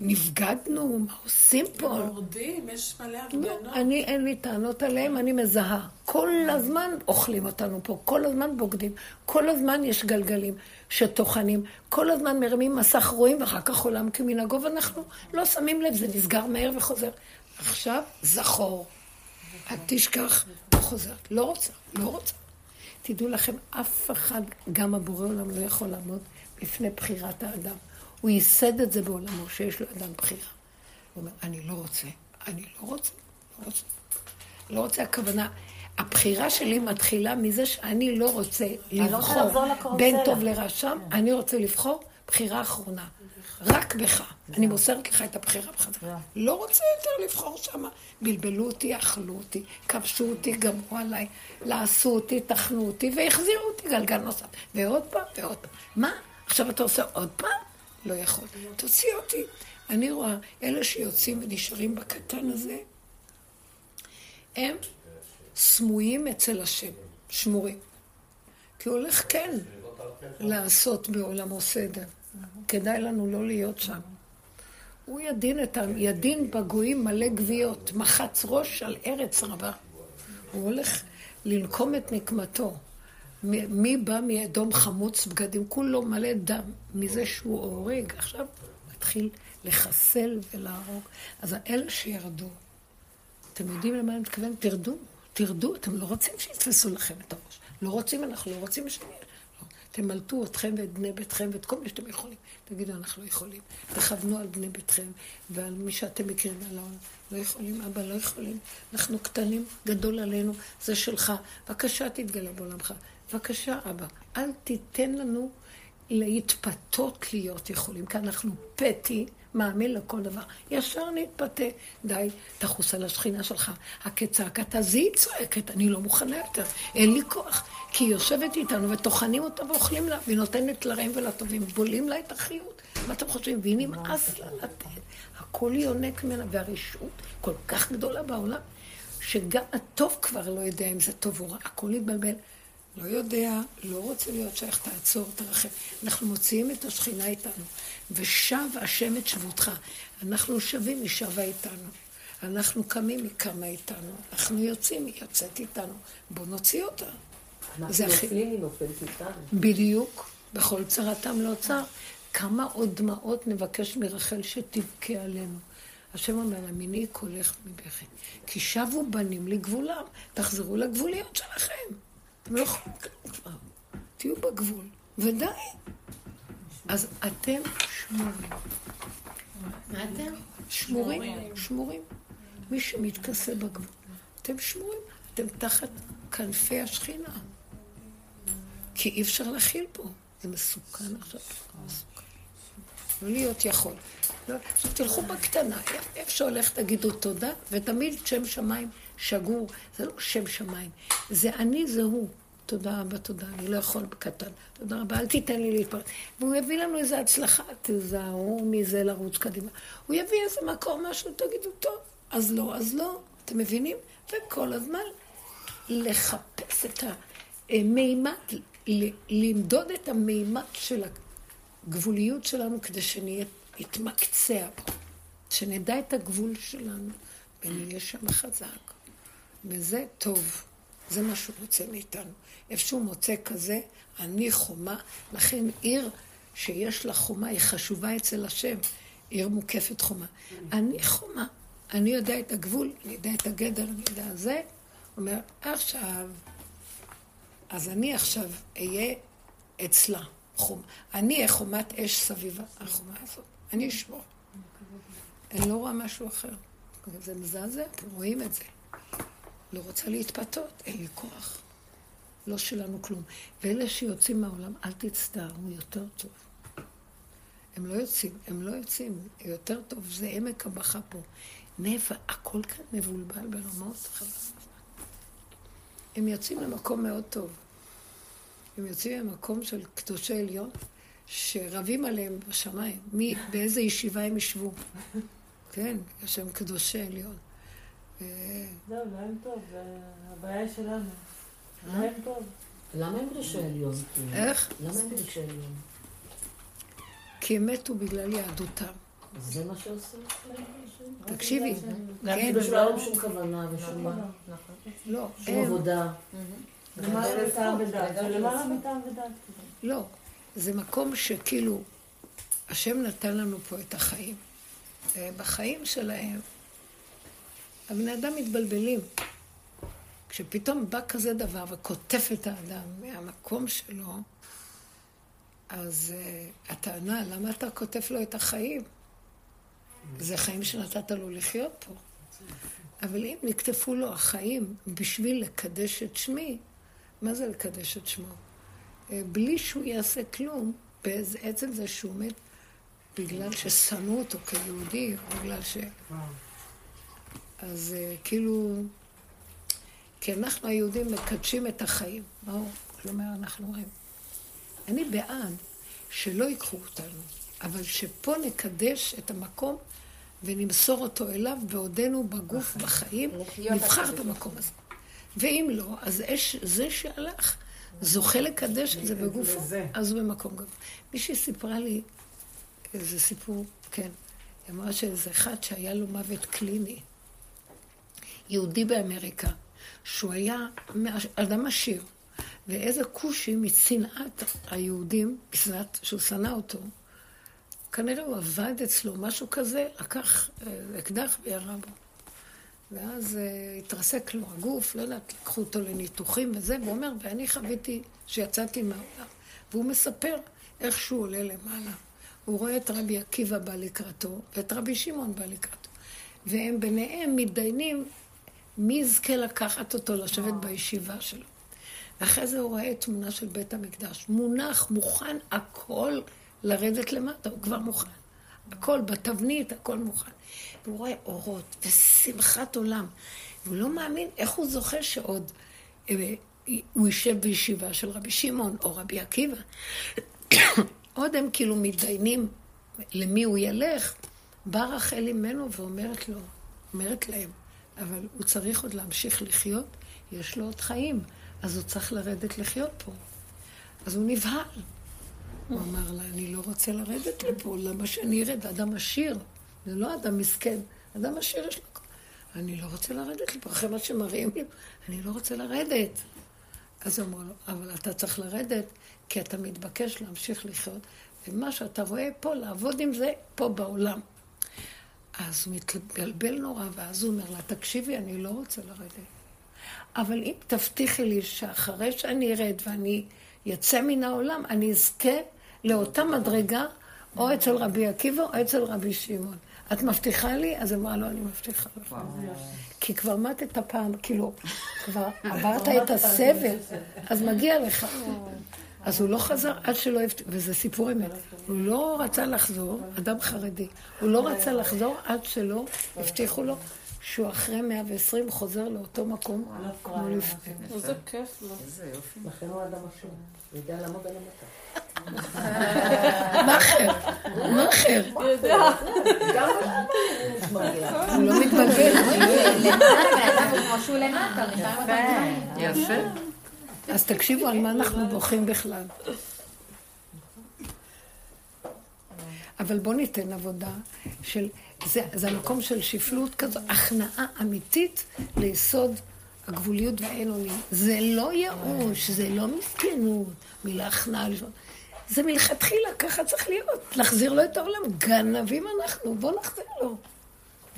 נבגדנו, מה עושים פה? מורדים, יש מלא ארגנות. אני, אין לי טענות עליהם, אני מזהה. כל הזמן אוכלים אותנו פה, כל הזמן בוגדים, כל הזמן יש גלגלים שתוכנים, כל הזמן מרמים מסך רואים, ואחר כך עולם כמנהגו, ואנחנו לא שמים לב, זה נסגר מהר וחוזר. עכשיו, זכור. את תשכח, לא חוזרת. לא רוצה, לא רוצה. תדעו לכם, אף אחד, גם הבורא עולם לא יכול לעמוד לפני בחירת האדם. הוא ייסד את זה בעולמו, שיש לו אדם בחירה. הוא אומר, אני לא רוצה, אני לא רוצה, לא רוצה. לא רוצה הכוונה. הבחירה שלי מתחילה מזה שאני לא רוצה לבחור. בין טוב לרשם, אני רוצה לבחור בחירה אחרונה. רק בך. אני מוסרת לך את הבחירה בחזרה. לא רוצה יותר לבחור שם. בלבלו אותי, אכלו אותי, כבשו אותי, גמרו עליי, לעשו אותי, תחנו אותי, והחזירו אותי גלגל נוסף. ועוד פעם, ועוד פעם. מה? עכשיו אתה עושה עוד פעם? לא יכול. תוציא אותי. אני רואה, אלה שיוצאים ונשארים בקטן הזה, הם סמויים אצל השם, שמורים. כי הולך כן לעשות בעולמו סדר. כדאי לנו לא להיות שם. הוא ידין את העם, ידין בגויים מלא גוויות, מחץ ראש על ארץ רבה. הוא הולך לנקום את נקמתו. מי בא מאדום חמוץ בגדים? כולו מלא דם מזה שהוא הורג. עכשיו מתחיל לחסל ולהרוג. אז האלה שירדו, אתם יודעים למה אני מתכוון? תרדו, תרדו, אתם לא רוצים שיתפסו לכם את הראש. לא רוצים, אנחנו לא רוצים שני. לא. תמלטו אתכם ואת בני ביתכם ואת כל מי שאתם יכולים. תגידו, אנחנו לא יכולים. תכוונו על בני ביתכם ועל מי שאתם מכירים על העולם. לא יכולים, אבא, לא יכולים. אנחנו קטנים, גדול עלינו, זה שלך. בבקשה, תתגלה בעולמך. בבקשה, אבא, אל תיתן לנו להתפתות להיות יכולים, כי אנחנו פתי, מאמין לכל דבר. ישר נתפתה, די, תחוס על השכינה שלך. הקצעקת הזה היא צועקת, אני לא מוכנה יותר, אין לי כוח, כי היא יושבת איתנו ותוכנים אותה ואוכלים לה, והיא נותנת לרעים ולטובים, בולים לה את החיות. מה אתם חושבים? והיא נמאס לה לתת. הכל יונק ממנה, והרשעות כל כך גדולה בעולם, שגם הטוב כבר לא יודע אם זה טוב או רע, הכל יתבלבל. לא יודע, לא רוצה להיות שייך, תעצור, תרחם. אנחנו מוציאים את השכינה איתנו, ושב השם את שבותך. אנחנו שווים, היא שווה איתנו. אנחנו קמים, היא קמה איתנו. אנחנו יוצאים, היא יוצאת איתנו. בוא נוציא אותה. אנחנו נופלים, היא נופלת איתנו. בדיוק, בכל צרתם לא צר. כמה עוד דמעות נבקש מרחל שתבכה עלינו. השם אומר, המיני כולך מבכן. כי שבו בנים לגבולם, תחזרו לגבוליות שלכם. אתם לא יכולים כלום כבר, תהיו בגבול, ודי. אז אתם שמורים. מה אתם? שמורים, שמורים. מי שמתכסה בגבול, אתם שמורים, אתם תחת כנפי השכינה. כי אי אפשר להכיל פה, זה מסוכן עכשיו. לא להיות יכול. עכשיו תלכו בקטנה, איפה שהולך תגידו תודה, ותמיד שם שמיים שגור, זה לא שם שמיים, זה אני, זה הוא. תודה רבה, תודה, אני לא יכול בקטן. תודה רבה, אל תיתן לי להתפרץ. והוא יביא לנו איזו הצלחה, תזהרו מזה לרוץ קדימה. הוא יביא איזה מקור, משהו, תגידו טוב, אז לא, אז לא, אתם מבינים? וכל הזמן לחפש את המימד, למדוד את המימד של הגבוליות שלנו, כדי שנהיה התמקצע פה, שנדע את הגבול שלנו, ונהיה שם חזק. וזה טוב, זה מה שהוא רוצה מאיתנו. איפה שהוא מוצא כזה, אני חומה, לכן עיר שיש לה חומה היא חשובה אצל השם, עיר מוקפת חומה. אני חומה, אני יודע את הגבול, אני יודע את הגדר, אני יודע זה, אומר, עכשיו, אז אני עכשיו אהיה אצלה חום. אני חומת אש סביבה, החומה הזאת. אני אשמור. אני לא רואה משהו אחר. זה מזעזע, אתם רואים את זה. לא רוצה להתפתות, אין לי כוח. לא שלנו כלום. ואלה שיוצאים מהעולם, אל תצטערו, יותר טוב. הם לא יוצאים, יותר טוב, זה עמק הבכה פה. נבע, הכל כאן מבולבל ברמות. הם יוצאים למקום מאוד טוב. הם יוצאים למקום של קדושי עליון, שרבים עליהם בשמיים, באיזה ישיבה הם ישבו. כן, יש שם קדושי עליון. זהו, לא הם טוב, הבעיה היא שלנו. לא הם טוב. למה הם קדושי עליון? איך? למה הם קדושי עליון? כי הם מתו בגלל יהדותם. זה מה שעושה? תקשיבי. כן. יש להם שום כוונה ושום מה. לא. שום עבודה. למעלה מטעם ודת. לא. זה מקום שכאילו, השם נתן לנו פה את החיים. בחיים שלהם, הבני אדם מתבלבלים. כשפתאום בא כזה דבר וכותף את האדם מהמקום שלו, אז הטענה, למה אתה כותף לו את החיים? זה חיים שנתת לו לחיות פה. אבל אם נקטפו לו החיים בשביל לקדש את שמי, מה זה לקדש את שמו? בלי שהוא יעשה כלום, בעצם זה שהוא מת בגלל ששנו אותו כיהודי, בגלל ש... אז כאילו... כי אנחנו היהודים מקדשים את החיים. כלומר, אנחנו אומרים, אני בעד שלא ייקחו אותנו, אבל שפה נקדש את המקום ונמסור אותו אליו, ועודנו בגוף, בחיים, נבחר את המקום הזה. ואם לא, אז זה שהלך, זוכה לקדש את זה בגופו, אז במקום גבוה. מישהי סיפרה לי איזה סיפור, כן, היא אמרה שזה אחד שהיה לו מוות קליני, יהודי באמריקה, שהוא היה אדם עשיר, ואיזה קושי מצנעת היהודים, מצנעת שהוא שנא אותו, כנראה הוא עבד אצלו, משהו כזה, לקח אקדח וירה בו. ואז התרסק לו הגוף, לא יודעת, לקחו אותו לניתוחים וזה, והוא אומר, ואני חוויתי שיצאתי מהעולם. והוא מספר איך שהוא עולה למעלה. הוא רואה את רבי עקיבא בא לקראתו, ואת רבי שמעון בא לקראתו. והם ביניהם מתדיינים מי יזכה לקחת אותו לשבת בישיבה שלו. ואחרי זה הוא רואה תמונה של בית המקדש. מונח, מוכן, הכל לרדת למטה, הוא כבר מוכן. הכל בתבנית, הכל מוכן. והוא רואה אורות ושמחת עולם. והוא לא מאמין איך הוא זוכה שעוד הוא יישב בישיבה של רבי שמעון או רבי עקיבא. עוד הם כאילו מתדיינים למי הוא ילך. בא רחל ממנו ואומרת לו, אומרת להם, אבל הוא צריך עוד להמשיך לחיות, יש לו עוד חיים, אז הוא צריך לרדת לחיות פה. אז הוא נבהל. הוא אמר לה, אני לא רוצה לרדת לפה, למה שאני ארד? אדם עשיר, זה לא אדם מסכן, אדם עשיר יש לו... אני לא רוצה לרדת לפה, אחרי מה שמראים לי, אני לא רוצה לרדת. אז הוא אמר לו, אבל אתה צריך לרדת, כי אתה מתבקש להמשיך לחיות, ומה שאתה רואה פה, לעבוד עם זה, פה בעולם. אז הוא מתגלבל נורא, ואז הוא אומר לה, תקשיבי, אני לא רוצה לרדת. אבל אם תבטיחי לי שאחרי שאני ארד ואני יצא מן העולם, אני אזכה לאותה מדרגה, או אצל רבי עקיבא או אצל רבי שמעון. את מבטיחה לי? אז אמרה, לא, אני מבטיחה לך. כי כבר מתת פעם, כאילו, כבר עברת את הסבל, אז מגיע לך. אז הוא לא חזר עד שלא הבטיח, וזה סיפור אמת. הוא לא רצה לחזור, אדם חרדי, הוא לא רצה לחזור עד שלא הבטיחו לו, שהוא אחרי 120 חוזר לאותו מקום. זה כיף לו. איזה יופי. לכן הוא אדם השם. הוא יודע לעמוד על המטה. מה אחר? מה אחר? הוא יודע. גם הוא לא מתבלבל. הוא משהו למטה. יפה. אז תקשיבו על מה אנחנו בוכים בכלל. אבל בוא ניתן עבודה של... זה המקום של שפלות כזו, הכנעה אמיתית ליסוד הגבוליות והאלונים. זה לא יאוש, זה לא מסכנות, מילה הכנעה. זה מלכתחילה, ככה צריך להיות. להחזיר לו את העולם, גנבים אנחנו, בוא נחזיר לו.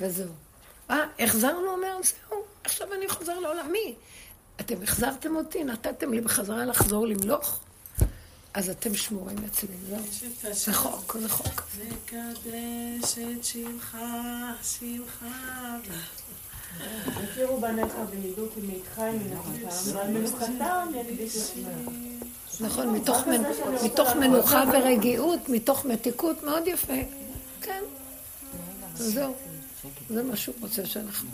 וזהו. החזרנו, אומר, זהו, עכשיו אני חוזר לעולמי. אתם החזרתם אותי, נתתם לי בחזרה לחזור למלוך. אז אתם שמורים אצלי, לא? זה חוק, זה חוק. מקדש את שמך, שמך. הכירו בנך ולידו כי מאיתך מנוחתם, אבל מנוחתם ילדיש לך. נכון, מתוך מנוחה ורגיעות, מתוך מתיקות, מאוד יפה. כן, זהו. זה מה שהוא רוצה שאנחנו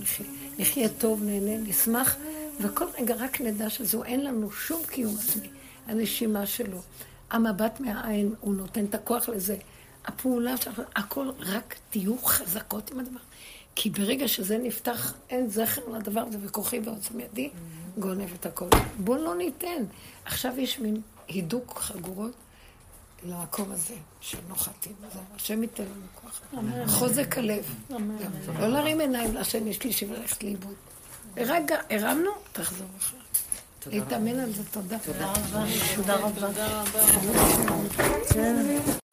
נחיה טוב, נהנה, נשמח, וכל רגע רק נדע שזו אין לנו שום קיום עצמי. הנשימה שלו, המבט מהעין, הוא נותן את הכוח לזה. הפעולה שלך, הכל רק תהיו חזקות עם הדבר. כי ברגע שזה נפתח, אין זכר לדבר הזה, וכוחי ועוצם ידי, גונב את הכל. בוא לא ניתן. עכשיו יש מין הידוק חגורות למקום הזה, שנוחתים. השם ייתן לנו כוח. חוזק הלב. לא להרים עיניים להשם, יש לי שבלכת לאיבוד. רגע, הרמנו, תחזור אחר. להתאמן על זה, תודה. תודה רבה.